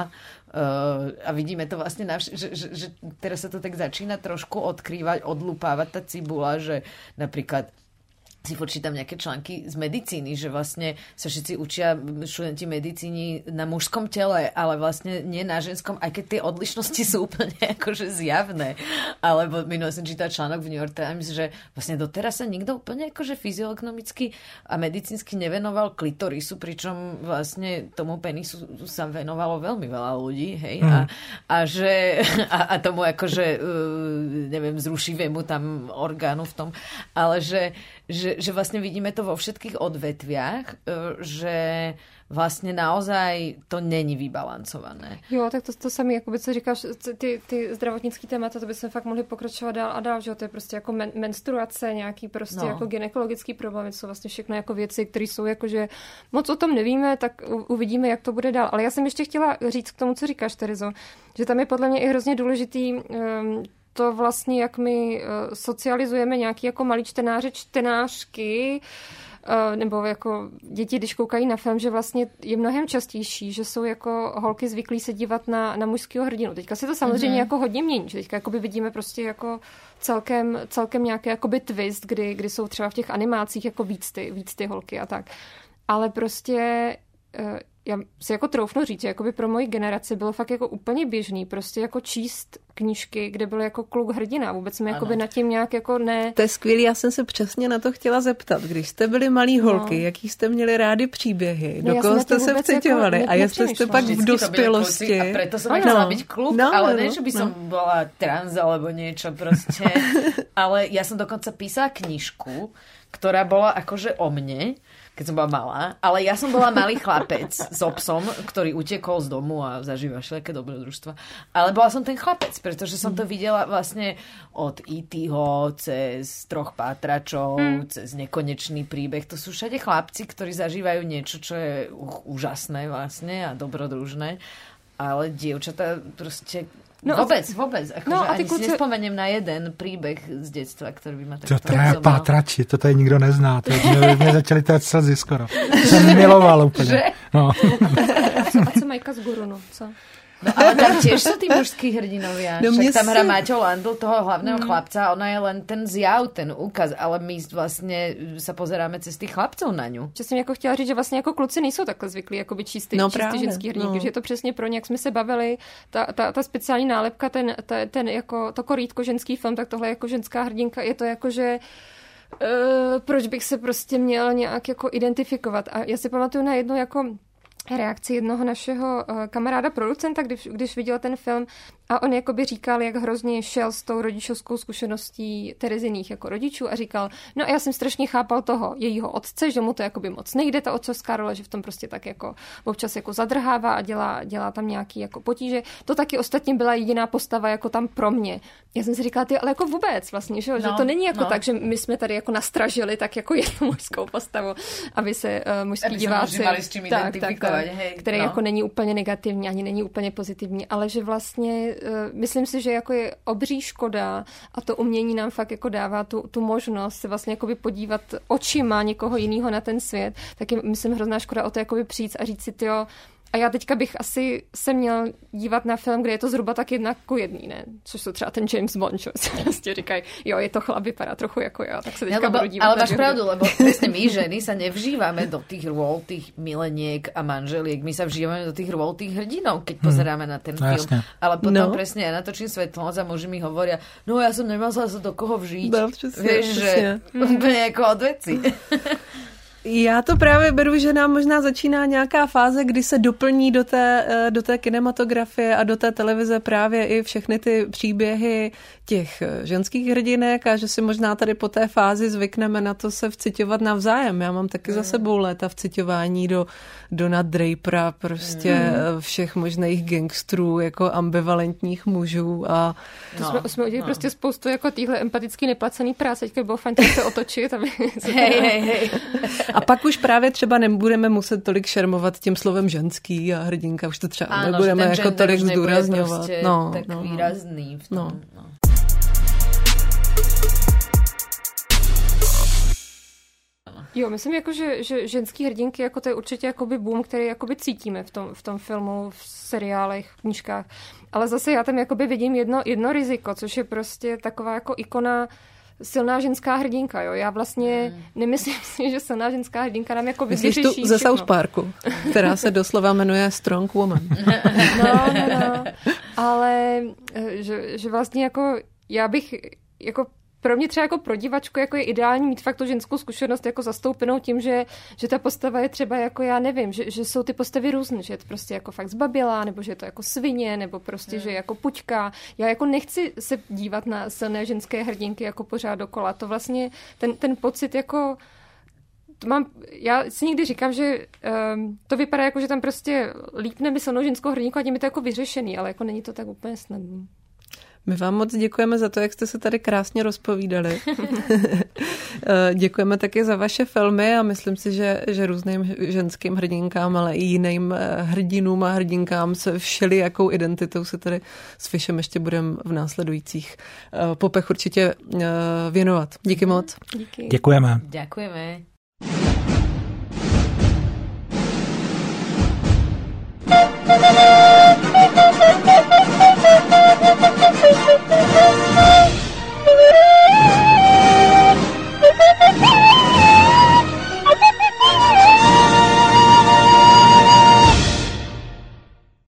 A vidíme to vlastne, že teraz sa to tak začína trošku odkrývať, odlupávať tá cibula, že napríklad si počítam nejaké články z medicíny, že vlastne sa všetci učia študenti medicíny na mužskom tele, ale vlastne nie na ženskom, aj keď tie odlišnosti sú úplne akože zjavné. Alebo minulé som čítal článok v New York Times, že vlastne doteraz sa nikto úplne akože fyziognomicky a medicínsky nevenoval klitorisu, pričom vlastne tomu penisu sa venovalo veľmi veľa ľudí, hej? A tomu akože neviem, zrušivému tam orgánu v tom, ale že vlastne vidíme to vo všetkých odvetviach, že vlastne naozaj to není vybalancované. Jo, tak to samé, jakoby, co říkáš, ty zdravotnické témata, to bychom fakt mohli pokračovat dál a dál, že to je prostě jako menstruace, nějaký prostě jako gynekologický problém, to jsou vlastně všechno jako věci, které jsou jako, že moc o tom nevíme, tak uvidíme, jak to bude dál. Ale já jsem ještě chtěla říct k tomu, co říkáš, Terezo, že tam je podle mě i hrozně důležitý to vlastně, jak my socializujeme nějaký jako malí čtenáře, čtenářky, nebo jako děti, když koukají na film, že vlastně je mnohem častější, že jsou jako holky zvyklí se dívat na mužského hrdinu. Teďka se to samozřejmě jako hodně mění, že teďka jakoby vidíme prostě jako celkem nějaký jakoby twist, kdy jsou třeba v těch animácích jako víc ty holky a tak. Ale prostě já si jako troufnu říct, jako by pro moji generaci bylo fakt jako úplně běžný, prostě jako číst knížky, kde byl jako kluk hrdina. Vůbec mi jako by nad tím nějak jako ne... To je skvělý, já jsem se přesně na to chtěla zeptat. Když jste byli malí holky, jaký jste měli rádi příběhy, do koho jste se vciťovali jako a jestli jste pak v dospělosti... A preto jsem nechtěla být kluk, ale ne, že by som bola trans alebo niečo prostě. Ale já jsem dokonce písala knížku, ktorá bola akože o mne, keď som bola malá, ale ja som bola malý chlapec s obsom, ktorý utekol z domu a zažíval všelijaké dobrodružstva. Ale bola som ten chlapec, pretože som to videla vlastne od E.T.ho cez Troch pátračov, cez Nekonečný príbeh. To sú všade chlapci, ktorí zažívajú niečo, čo je úžasné vlastne a dobrodružné. Ale dievčatá proste... No, vôbec. No, a ty kluci... si nespomenem na jeden príbeh z detstva, ktorý by ma takto... To je pátrači, to tady nikdo nezná. To mě začali téct slzy skoro. Jsem miloval úplně. No. A co Majka z Gurunu, co? No ale tam tiež sú tí mužskí hrdinovia. No, však tam hra Maťo Landl, toho hlavného chlapca, ona je len ten zjav, ten úkaz, ale my vlastne sa pozeráme cez tých chlapcov na ňu. Čo som jako chtěla říct, že vlastně jako kluci nejsou takhle zvyklí jakoby čistý, no, čistý ženský hrdinky, že je to přesně pro ně, jak jsme se bavili, ta speciální nálepka, ten jako to korítko ženský film, tak tohle jako ženská hrdinka, je to jako, že proč bych se prostě měl nějak jako identifikovat. A já si pamatuju na jednu jako reakci jednoho našeho kamaráda producenta, když viděl ten film, a on jakoby říkal, jak hrozně šel s tou rodičovskou zkušeností Tereziných jako rodičů a říkal, no a já jsem strašně chápal toho jejího otce, že mu to jakoby moc nejde, ta otcovská role, že v tom prostě tak jako občas jako zadrhává a dělá tam nějaký jako potíže. To taky ostatně byla jediná postava jako tam pro mě. Já jsem si říkala, ty, ale jako vůbec vlastně, že to není jako tak, že my jsme tady jako nastražili tak jako jednu mužskou postavu, aby se mužský diváci který jako není úplně negativní, ani není úplně pozitivní, ale že vlastně myslím si, že jako je obří škoda a to umění nám fakt jako dává tu možnost se vlastně jakoby podívat očima někoho jiného na ten svět, tak je, myslím, hrozná škoda o to jakoby přijít a říct si, tyjo, a já teďka bych asi se měl dívat na film, kde je to zhruba tak 1:1, ne? Což jsou třeba ten James Bond, čo si prostě říkají, jo, je to chlap, vypadá trochu jako jo, tak se teďka budu dívat. Ale máš pravdu, lebo presne my ženy sa nevžívame do tých rôl, tých mileniek a manželiek, my sa vžívame do tých rôl, tých hrdinov, keď pozeráme na ten film. Jasne. Ale potom presne ja natočím Svetlo a muži mi hovoria, no ja som nemusela sa do koho vžiť. Vieš, že úplne ako od veci. Já to právě beru, že nám možná začíná nějaká fáze, kdy se doplní do té kinematografie a do té televize právě i všechny ty příběhy těch ženských hrdinek a že si možná tady po té fázi zvykneme na to se vciťovat navzájem. Já mám taky za sebou léta vciťování do Dona Drapera, prostě všech možných gangstrů, jako ambivalentních mužů. A... To jsme udělali prostě spoustu jako týhle empatický neplacený práce, teďka bylo fajn se otočit. Aby... hej. A pak už právě třeba nebudeme muset tolik šermovat tím slovem ženský a hrdinka, už to třeba ano, nebudeme jako tolik zdůrazňovat. Prostě tak výrazný v tom. No. Jo, myslím, jako, že ženský hrdinky, jako to je určitě jakoby boom, který jakoby cítíme v tom filmu, v seriálech, v knížkách. Ale zase já tam jakoby vidím jedno riziko, což je prostě taková jako ikona silná ženská hrdinka, jo. Já vlastně nemyslím si, že silná ženská hrdinka nám jako vyřeší. Myslíš tu ze South Parku, která se doslova jmenuje Strong Woman. No. Ale že vlastně jako já bych jako pro mě třeba jako pro divačku jako je ideální mít fakt tu ženskou zkušenost jako zastoupenou tím, že ta postava je třeba jako já nevím, že jsou ty postavy různé, že je to prostě jako fakt zbabělá, nebo že je to jako svině, nebo prostě, že je jako puťka. Já jako nechci se dívat na silné ženské hrdinky jako pořád dokola. To vlastně ten pocit jako... já si někdy říkám, že to vypadá jako, že tam prostě lípne mi silnou ženskou hrdinku a tím je to jako vyřešený, ale jako není to tak úplně snadný. My vám moc děkujeme za to, jak jste se tady krásně rozpovídali. Děkujeme taky za vaše filmy a myslím si, že různým ženským hrdinkám, ale i jiným hrdinům a hrdinkám se všelijakou identitou se tady s Fishem ještě budeme v následujících popech určitě věnovat. Díky moc. Díky. Děkujeme.